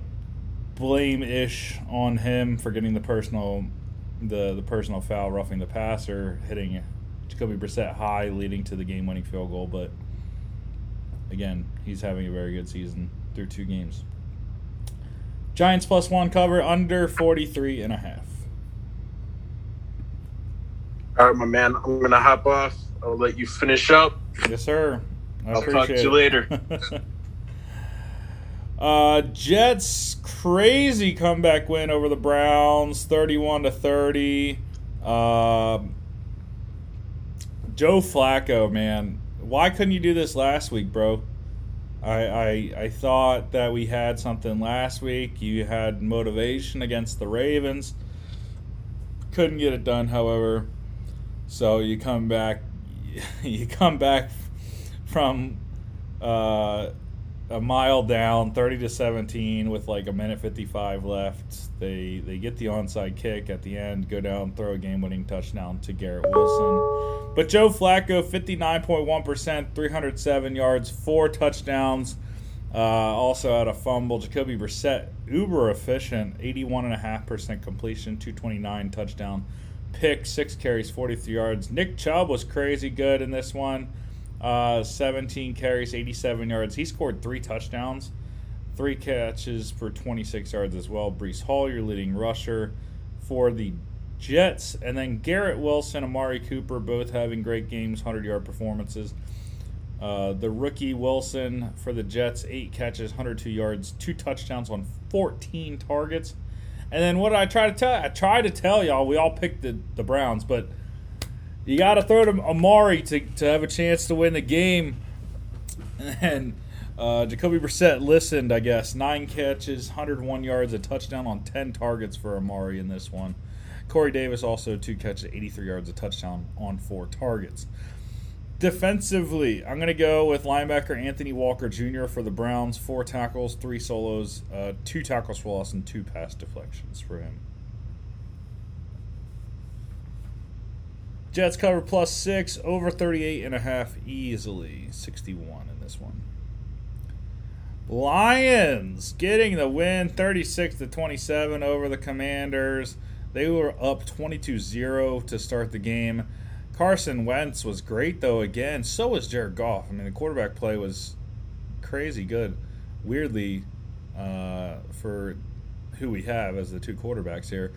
blame-ish on him for getting the personal – The, the personal foul, roughing the passer, hitting Jacoby Brissett high, leading to the game-winning field goal. But, again, he's having a very good season through two games. Giants plus one cover, under forty-three and a half. All right, my man. I'm going to hop off. I'll let you finish up. Yes, sir. I I'll talk to you it. later. Uh, Jets crazy comeback win over the Browns, thirty-one to thirty. Uh, Joe Flacco, man, why couldn't you do this last week, bro? I, I I thought that we had something last week. You had motivation against the Ravens. Couldn't get it done, however. So you come back, you come back from. Uh, A mile down, thirty to seventeen, with like a minute fifty-five left. They they get the onside kick at the end, go down, throw a game-winning touchdown to Garrett Wilson. But Joe Flacco, fifty-nine point one percent, three hundred seven yards, four touchdowns. Uh, also had a fumble. Jacoby Brissett, uber efficient, eighty-one point five percent completion, two twenty-nine touchdown pick, six carries, forty-three yards. Nick Chubb was crazy good in this one. Uh, seventeen carries, eighty-seven yards. He scored three touchdowns, three catches for twenty-six yards as well. Breece Hall, your leading rusher for the Jets. And then Garrett Wilson, Amari Cooper, both having great games, hundred-yard performances. Uh, the rookie Wilson for the Jets, eight catches, one hundred two yards, two touchdowns on fourteen targets. And then what did I try to tell you? I tried to tell y'all we all picked the, the Browns, but you got to throw to Amari to, to have a chance to win the game. And uh, Jacoby Brissett listened, I guess. Nine catches, one hundred one yards, a touchdown on ten targets for Amari in this one. Corey Davis also two catches, eighty-three yards, a touchdown on four targets. Defensively, I'm going to go with linebacker Anthony Walker Junior for the Browns. Four tackles, three solos, uh, two tackles for loss, and two pass deflections for him. Jets cover plus six, over thirty-eight and a half easily, sixty-one in this one. Lions getting the win, thirty-six to twenty-seven over the Commanders. They were up twenty-two zero to start the game. Carson Wentz was great, though, again. So was Jared Goff. I mean, the quarterback play was crazy good, weirdly, uh, for who we have as the two quarterbacks here.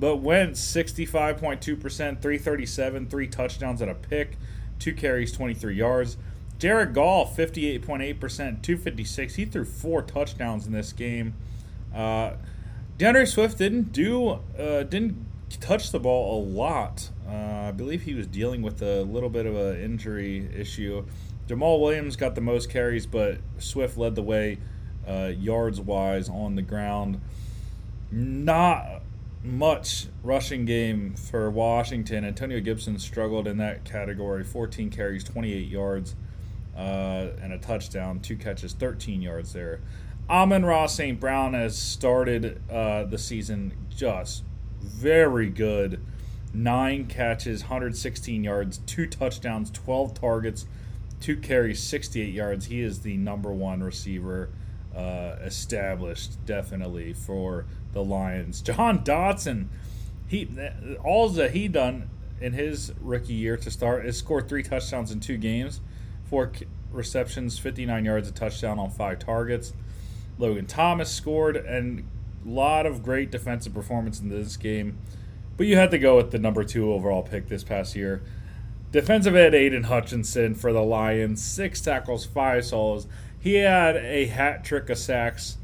But Wentz, sixty-five point two percent, three thirty-seven, three touchdowns and a pick, two carries, twenty-three yards. Jared Goff, fifty-eight point eight percent, two fifty-six. He threw four touchdowns in this game. Uh, DeAndre Swift didn't do, uh, didn't touch the ball a lot. Uh, I believe he was dealing with a little bit of an injury issue. Jamal Williams got the most carries, but Swift led the way uh, yards-wise on the ground. Not much rushing game for Washington. Antonio Gibson struggled in that category. fourteen carries, twenty-eight yards, uh, and a touchdown. Two catches, thirteen yards there. Amon-Ra Saint Brown has started uh, the season just very good. Nine catches, one hundred sixteen yards, two touchdowns, twelve targets, two carries, sixty-eight yards. He is the number one receiver uh, established, definitely, for the Lions. John Dotson, he all that he done in his rookie year to start is scored three touchdowns in two games, four receptions, fifty-nine yards, a touchdown on five targets. Logan Thomas scored, and a lot of great defensive performance in this game. But you had to go with the number two overall pick this past year. Defensive end Aiden Hutchinson for the Lions, six tackles, five solos. He had a hat trick of sacks,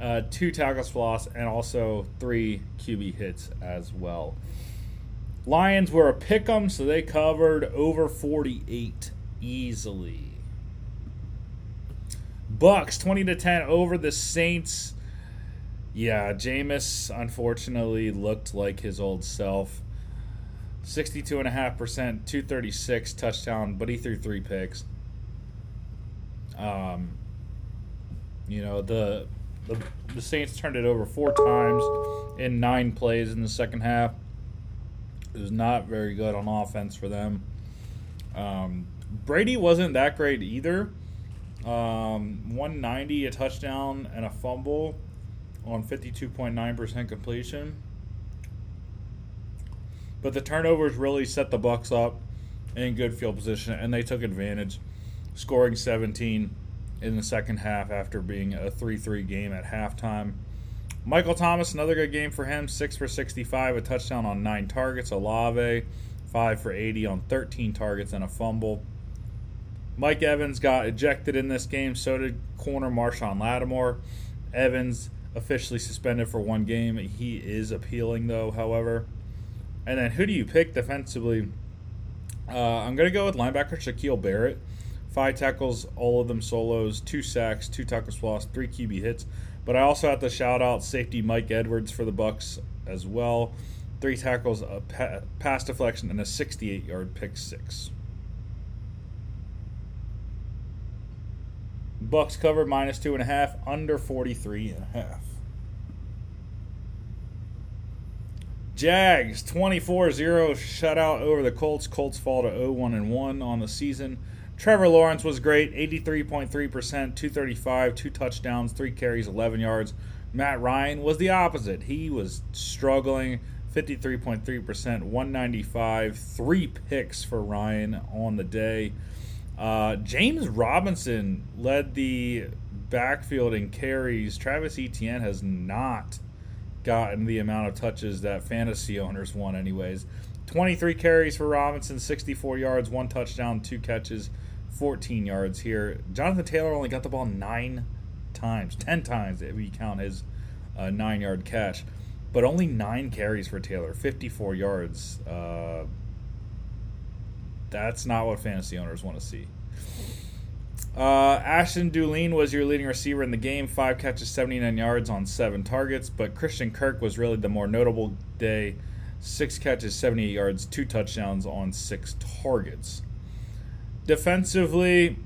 uh, two tackles for loss, and also three Q B hits as well. Lions were a pick'em, so they covered over forty-eight easily. Bucks twenty to ten over the Saints. Yeah, Jameis unfortunately looked like his old self. sixty-two point five percent, two thirty-six touchdown, but he threw three picks. Um, you know, the, the the Saints turned it over four times in nine plays in the second half. It was not very good on offense for them. Um, Brady wasn't that great either. Um, one ninety, a touchdown, and a fumble on fifty-two point nine percent completion. But the turnovers really set the Bucs up in good field position, and they took advantage, scoring seventeen in the second half after being a three three game at halftime. Michael Thomas, another good game for him, six for sixty-five, a touchdown on nine targets. Olave, five for eighty on thirteen targets and a fumble. Mike Evans got ejected in this game, so did corner Marshawn Lattimore. Evans officially suspended for one game. He is appealing, though, however. And then who do you pick defensively? Uh, I'm going to go with linebacker Shaquille Barrett. Five tackles, all of them solos, two sacks, two tackles lost, three Q B hits. But I also have to shout out safety Mike Edwards for the Bucs as well. Three tackles, a pa- pass deflection, and a sixty-eight-yard pick six. Bucs covered minus two and a half, under forty-three and a half. Jags twenty-four zero shutout over the Colts. Colts fall to oh one and one on the season. Trevor Lawrence was great, eighty-three point three percent, two thirty-five, two touchdowns, three carries, eleven yards. Matt Ryan was the opposite. He was struggling, fifty-three point three percent, one ninety-five, three picks for Ryan on the day. Uh, James Robinson led the backfield in carries. Travis Etienne has not gotten the amount of touches that fantasy owners want anyways. twenty-three carries for Robinson, sixty-four yards, one touchdown, two catches, fourteen yards here. Jonathan Taylor only got the ball nine times, ten times if you count his uh, nine-yard catch, but only nine carries for Taylor, fifty-four yards. Uh, that's not what fantasy owners want to see. Uh, Ashton Doolin was your leading receiver in the game, five catches, seventy-nine yards on seven targets, but Christian Kirk was really the more notable day, six catches, seventy-eight yards, two touchdowns on six targets. Defensively,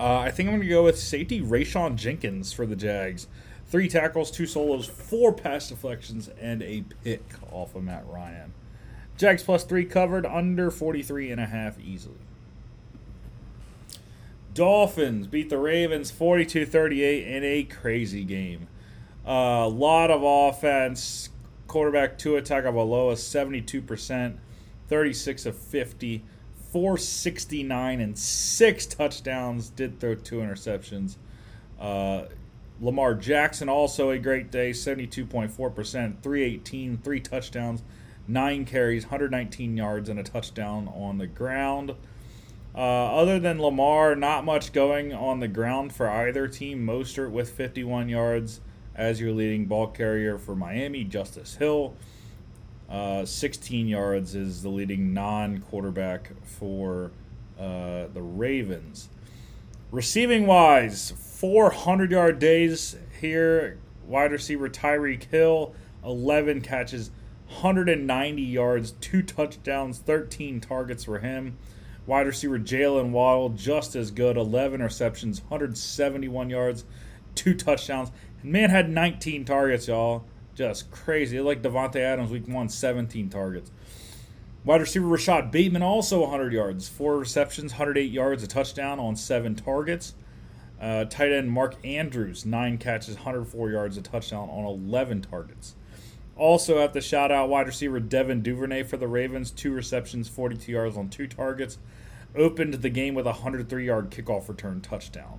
uh, I think I'm going to go with safety Rayshon Jenkins for the Jags, three tackles, two solos, four pass deflections, and a pick off of Matt Ryan. Jags plus three covered, under forty-three and a half easily. Dolphins beat the Ravens forty-two thirty-eight in a crazy game. A uh, lot of offense. Quarterback Tua Tagovailoa, seventy-two percent, thirty-six of fifty, four sixty-nine, and six touchdowns. Did throw two interceptions. Uh, Lamar Jackson, also a great day, seventy-two point four percent, three eighteen, three touchdowns, nine carries, one nineteen yards, and a touchdown on the ground. Uh, other than Lamar, not much going on the ground for either team. Mostert with fifty-one yards as your leading ball carrier for Miami. Justice Hill, uh, sixteen yards, is the leading non-quarterback for uh, the Ravens. Receiving-wise, four hundred-yard days here. Wide receiver Tyreek Hill, eleven catches, one ninety yards, two touchdowns, thirteen targets for him. Wide receiver Jalen Waddle, just as good, eleven receptions, one seventy-one yards, two touchdowns. And man had nineteen targets, y'all. Just crazy. Like Devontae Adams, week one, seventeen targets. Wide receiver Rashad Bateman, also one hundred yards, four receptions, one oh eight yards, a touchdown on seven targets. Uh, tight end Mark Andrews, nine catches, one hundred four yards, a touchdown on eleven targets. Also have to shout out wide receiver Devin Duvernay for the Ravens, two receptions, forty-two yards on two targets. Opened the game with a one hundred three yard kickoff return touchdown.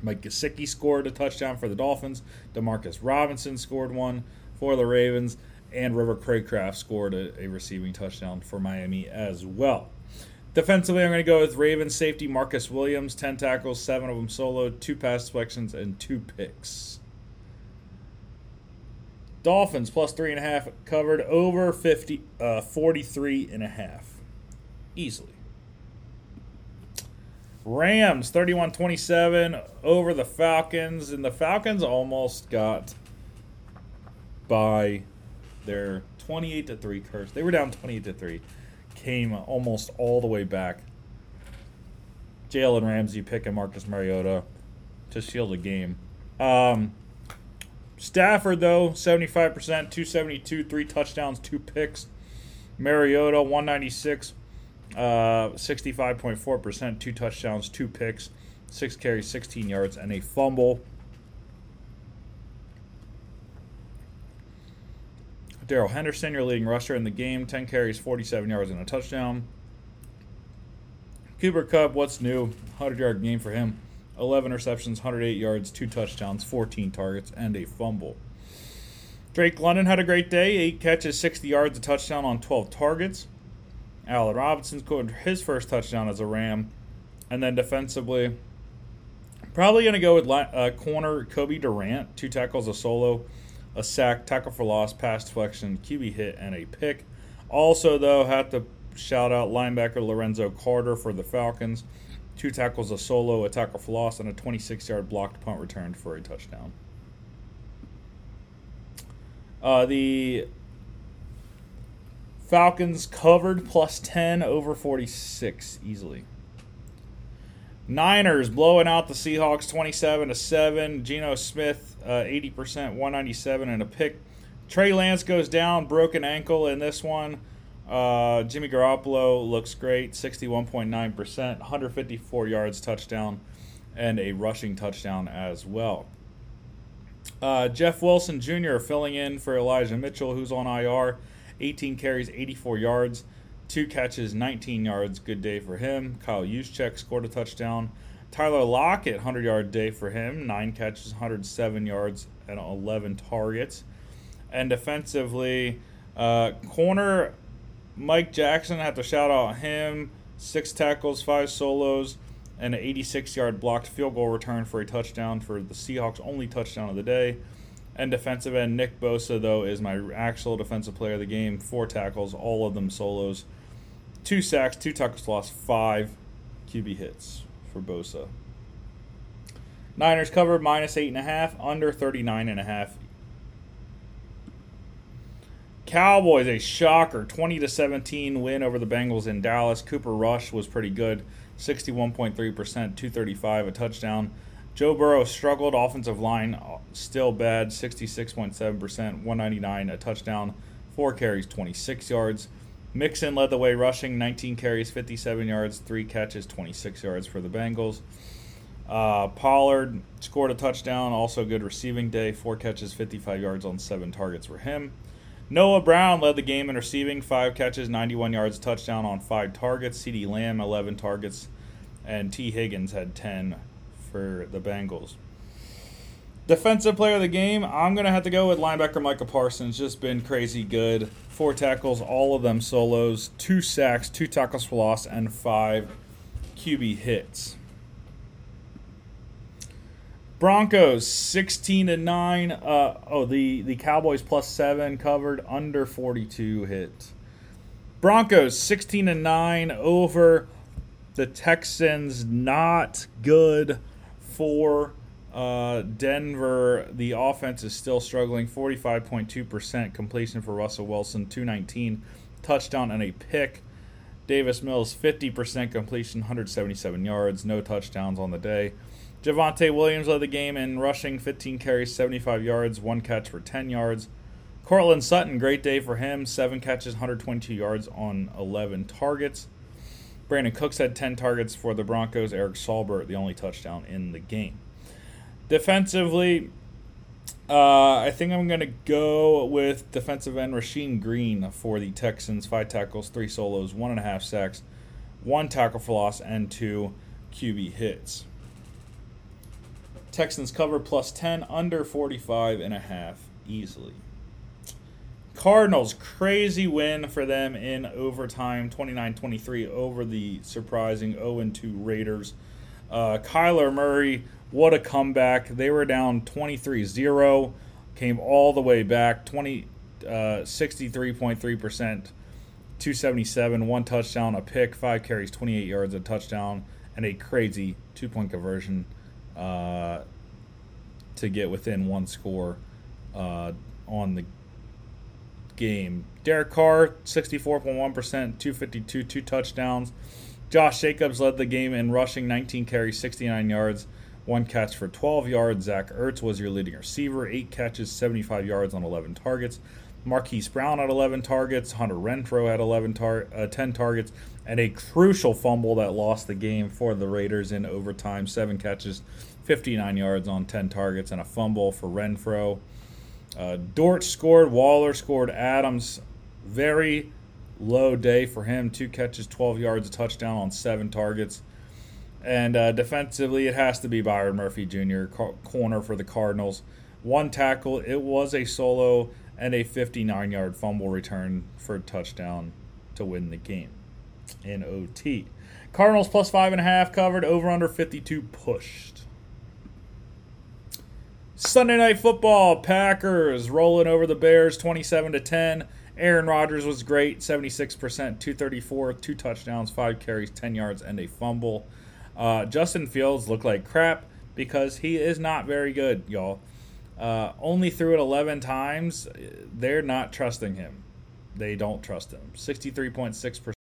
Mike Gesicki scored a touchdown for the Dolphins. Demarcus Robinson scored one for the Ravens. And River Craycraft scored a, a receiving touchdown for Miami as well. Defensively, I'm going to go with Ravens safety Marcus Williams, ten tackles, seven of them solo, two pass deflections, and two picks. Dolphins, plus three and a half, covered over fifty, uh, forty-three and a half. Easily. Rams, thirty-one twenty-seven over the Falcons, and the Falcons almost got by their twenty-eight to three curse. They were down twenty-eight to three. Came almost all the way back. Jalen Ramsey picking Marcus Mariota to seal the game. Um, Stafford, though, seventy-five percent, two seventy-two, three touchdowns, two picks. Mariota, one ninety-six, uh, sixty-five point four percent, two touchdowns, two picks, six carries, sixteen yards, and a fumble. Darrell Henderson, your leading rusher in the game, ten carries, forty-seven yards, and a touchdown. Cooper Kupp, what's new? one hundred yard game for him. eleven receptions, one hundred eight yards, two touchdowns, fourteen targets, and a fumble. Drake London had a great day. eight catches, sixty yards, a touchdown on twelve targets. Allen Robinson scored his first touchdown as a Ram. And then defensively, probably going to go with uh, corner Kobe Durant, two tackles, a solo, a sack, tackle for loss, pass deflection, Q B hit, and a pick. Also, though, have to shout out linebacker Lorenzo Carter for the Falcons. Two tackles, a solo, a tackle for loss, and a twenty-six yard blocked punt return for a touchdown. Uh, the Falcons covered plus ten over forty-six easily. Niners blowing out the Seahawks twenty-seven to seven. Geno Smith, uh, eighty percent, one ninety-seven, and a pick. Trey Lance goes down, broken ankle in this one. Uh, Jimmy Garoppolo looks great, sixty-one point nine percent, one hundred fifty-four yards, touchdown, and a rushing touchdown as well. Uh, Jeff Wilson Junior filling in for Elijah Mitchell, who's on I R, eighteen carries, eighty-four yards. Two catches, nineteen yards. Good day for him. Kyle Juszczyk scored a touchdown. Tyler Lockett, one hundred yard day for him. Nine catches, one hundred seven yards, and eleven targets. And defensively, uh, corner Mike Jackson, I have to shout out him. Six tackles, five solos, and an eighty-six yard blocked field goal return for a touchdown for the Seahawks' only touchdown of the day. And defensive end Nick Bosa, though, is my actual defensive player of the game. Four tackles, all of them solos. Two sacks, two tackles for loss, five Q B hits for Bosa. Niners covered minus eight and a half, under thirty-nine and a half. Cowboys, a shocker, twenty to seventeen win over the Bengals in Dallas. Cooper Rush was pretty good, sixty-one point three percent, two thirty-five, a touchdown. Joe Burrow struggled. Offensive line still bad, sixty-six point seven percent, one ninety-nine, a touchdown, four carries, twenty-six yards. Mixon led the way rushing, nineteen carries, fifty-seven yards, three catches, twenty-six yards for the Bengals. Uh, Pollard scored a touchdown, also good receiving day, four catches, fifty-five yards on seven targets for him. Noah Brown led the game in receiving, five catches, ninety-one yards, touchdown on five targets. CeeDee Lamb, eleven targets, and T. Higgins had ten for the Bengals. Defensive player of the game, I'm going to have to go with linebacker Micah Parsons. Just been crazy good. Four tackles, all of them solos. Two sacks, two tackles for loss, and five Q B hits. Broncos, sixteen to nine. Uh, oh, the, the Cowboys plus seven covered, under forty-two hit. Broncos, sixteen to nine over the Texans. Not good for uh, Denver. The offense is still struggling. forty-five point two percent completion for Russell Wilson, two nineteen, touchdown and a pick. Davis Mills, fifty percent completion, one hundred seventy-seven yards, no touchdowns on the day. Javonte Williams led the game in rushing, fifteen carries, seventy-five yards, one catch for ten yards. Cortland Sutton, great day for him, seven catches, one hundred twenty-two yards on eleven targets. Brandon Cooks had ten targets for the Broncos. Eric Salbert, the only touchdown in the game. Defensively, uh, I think I'm going to go with defensive end Rasheem Green for the Texans. Five tackles, three solos, one and a half sacks, one tackle for loss, and two Q B hits. Texans cover plus ten, under forty-five and a half easily. Cardinals, crazy win for them in overtime, twenty-nine twenty-three over the surprising oh and two Raiders. Uh, Kyler Murray, what a comeback. They were down twenty-three zero, came all the way back, sixty-three point three percent, two seventy-seven, one touchdown, a pick, five carries, twenty-eight yards, a touchdown, and a crazy two-point conversion uh, to get within one score uh, on the game. Derek Carr, sixty-four point one percent, two fifty-two, two touchdowns. Josh Jacobs led the game in rushing, nineteen carries, sixty-nine yards, one catch for twelve yards. Zach Ertz was your leading receiver, eight catches, seventy-five yards on eleven targets. Marquise Brown had eleven targets. Hunter Renfrow had eleven tar- uh, ten targets, and a crucial fumble that lost the game for the Raiders in overtime. Seven catches, fifty-nine yards on ten targets, and a fumble for Renfrow. Uh, Dort scored, Waller scored, Adams, very low day for him. Two catches, twelve yards, a touchdown on seven targets. And uh, defensively, it has to be Byron Murphy Junior, co- corner for the Cardinals. One tackle, it was a solo, and a fifty-nine-yard fumble return for a touchdown to win the game in O T. Cardinals plus five and a half covered, over under fifty-two pushed. Sunday Night Football, Packers rolling over the Bears twenty-seven to ten. Aaron Rodgers was great, seventy-six percent, two thirty-four, two touchdowns, five carries, ten yards, and a fumble. Uh, Justin Fields looked like crap because he is not very good, y'all. Uh, only threw it eleven times. They're not trusting him. They don't trust him. sixty-three point six percent,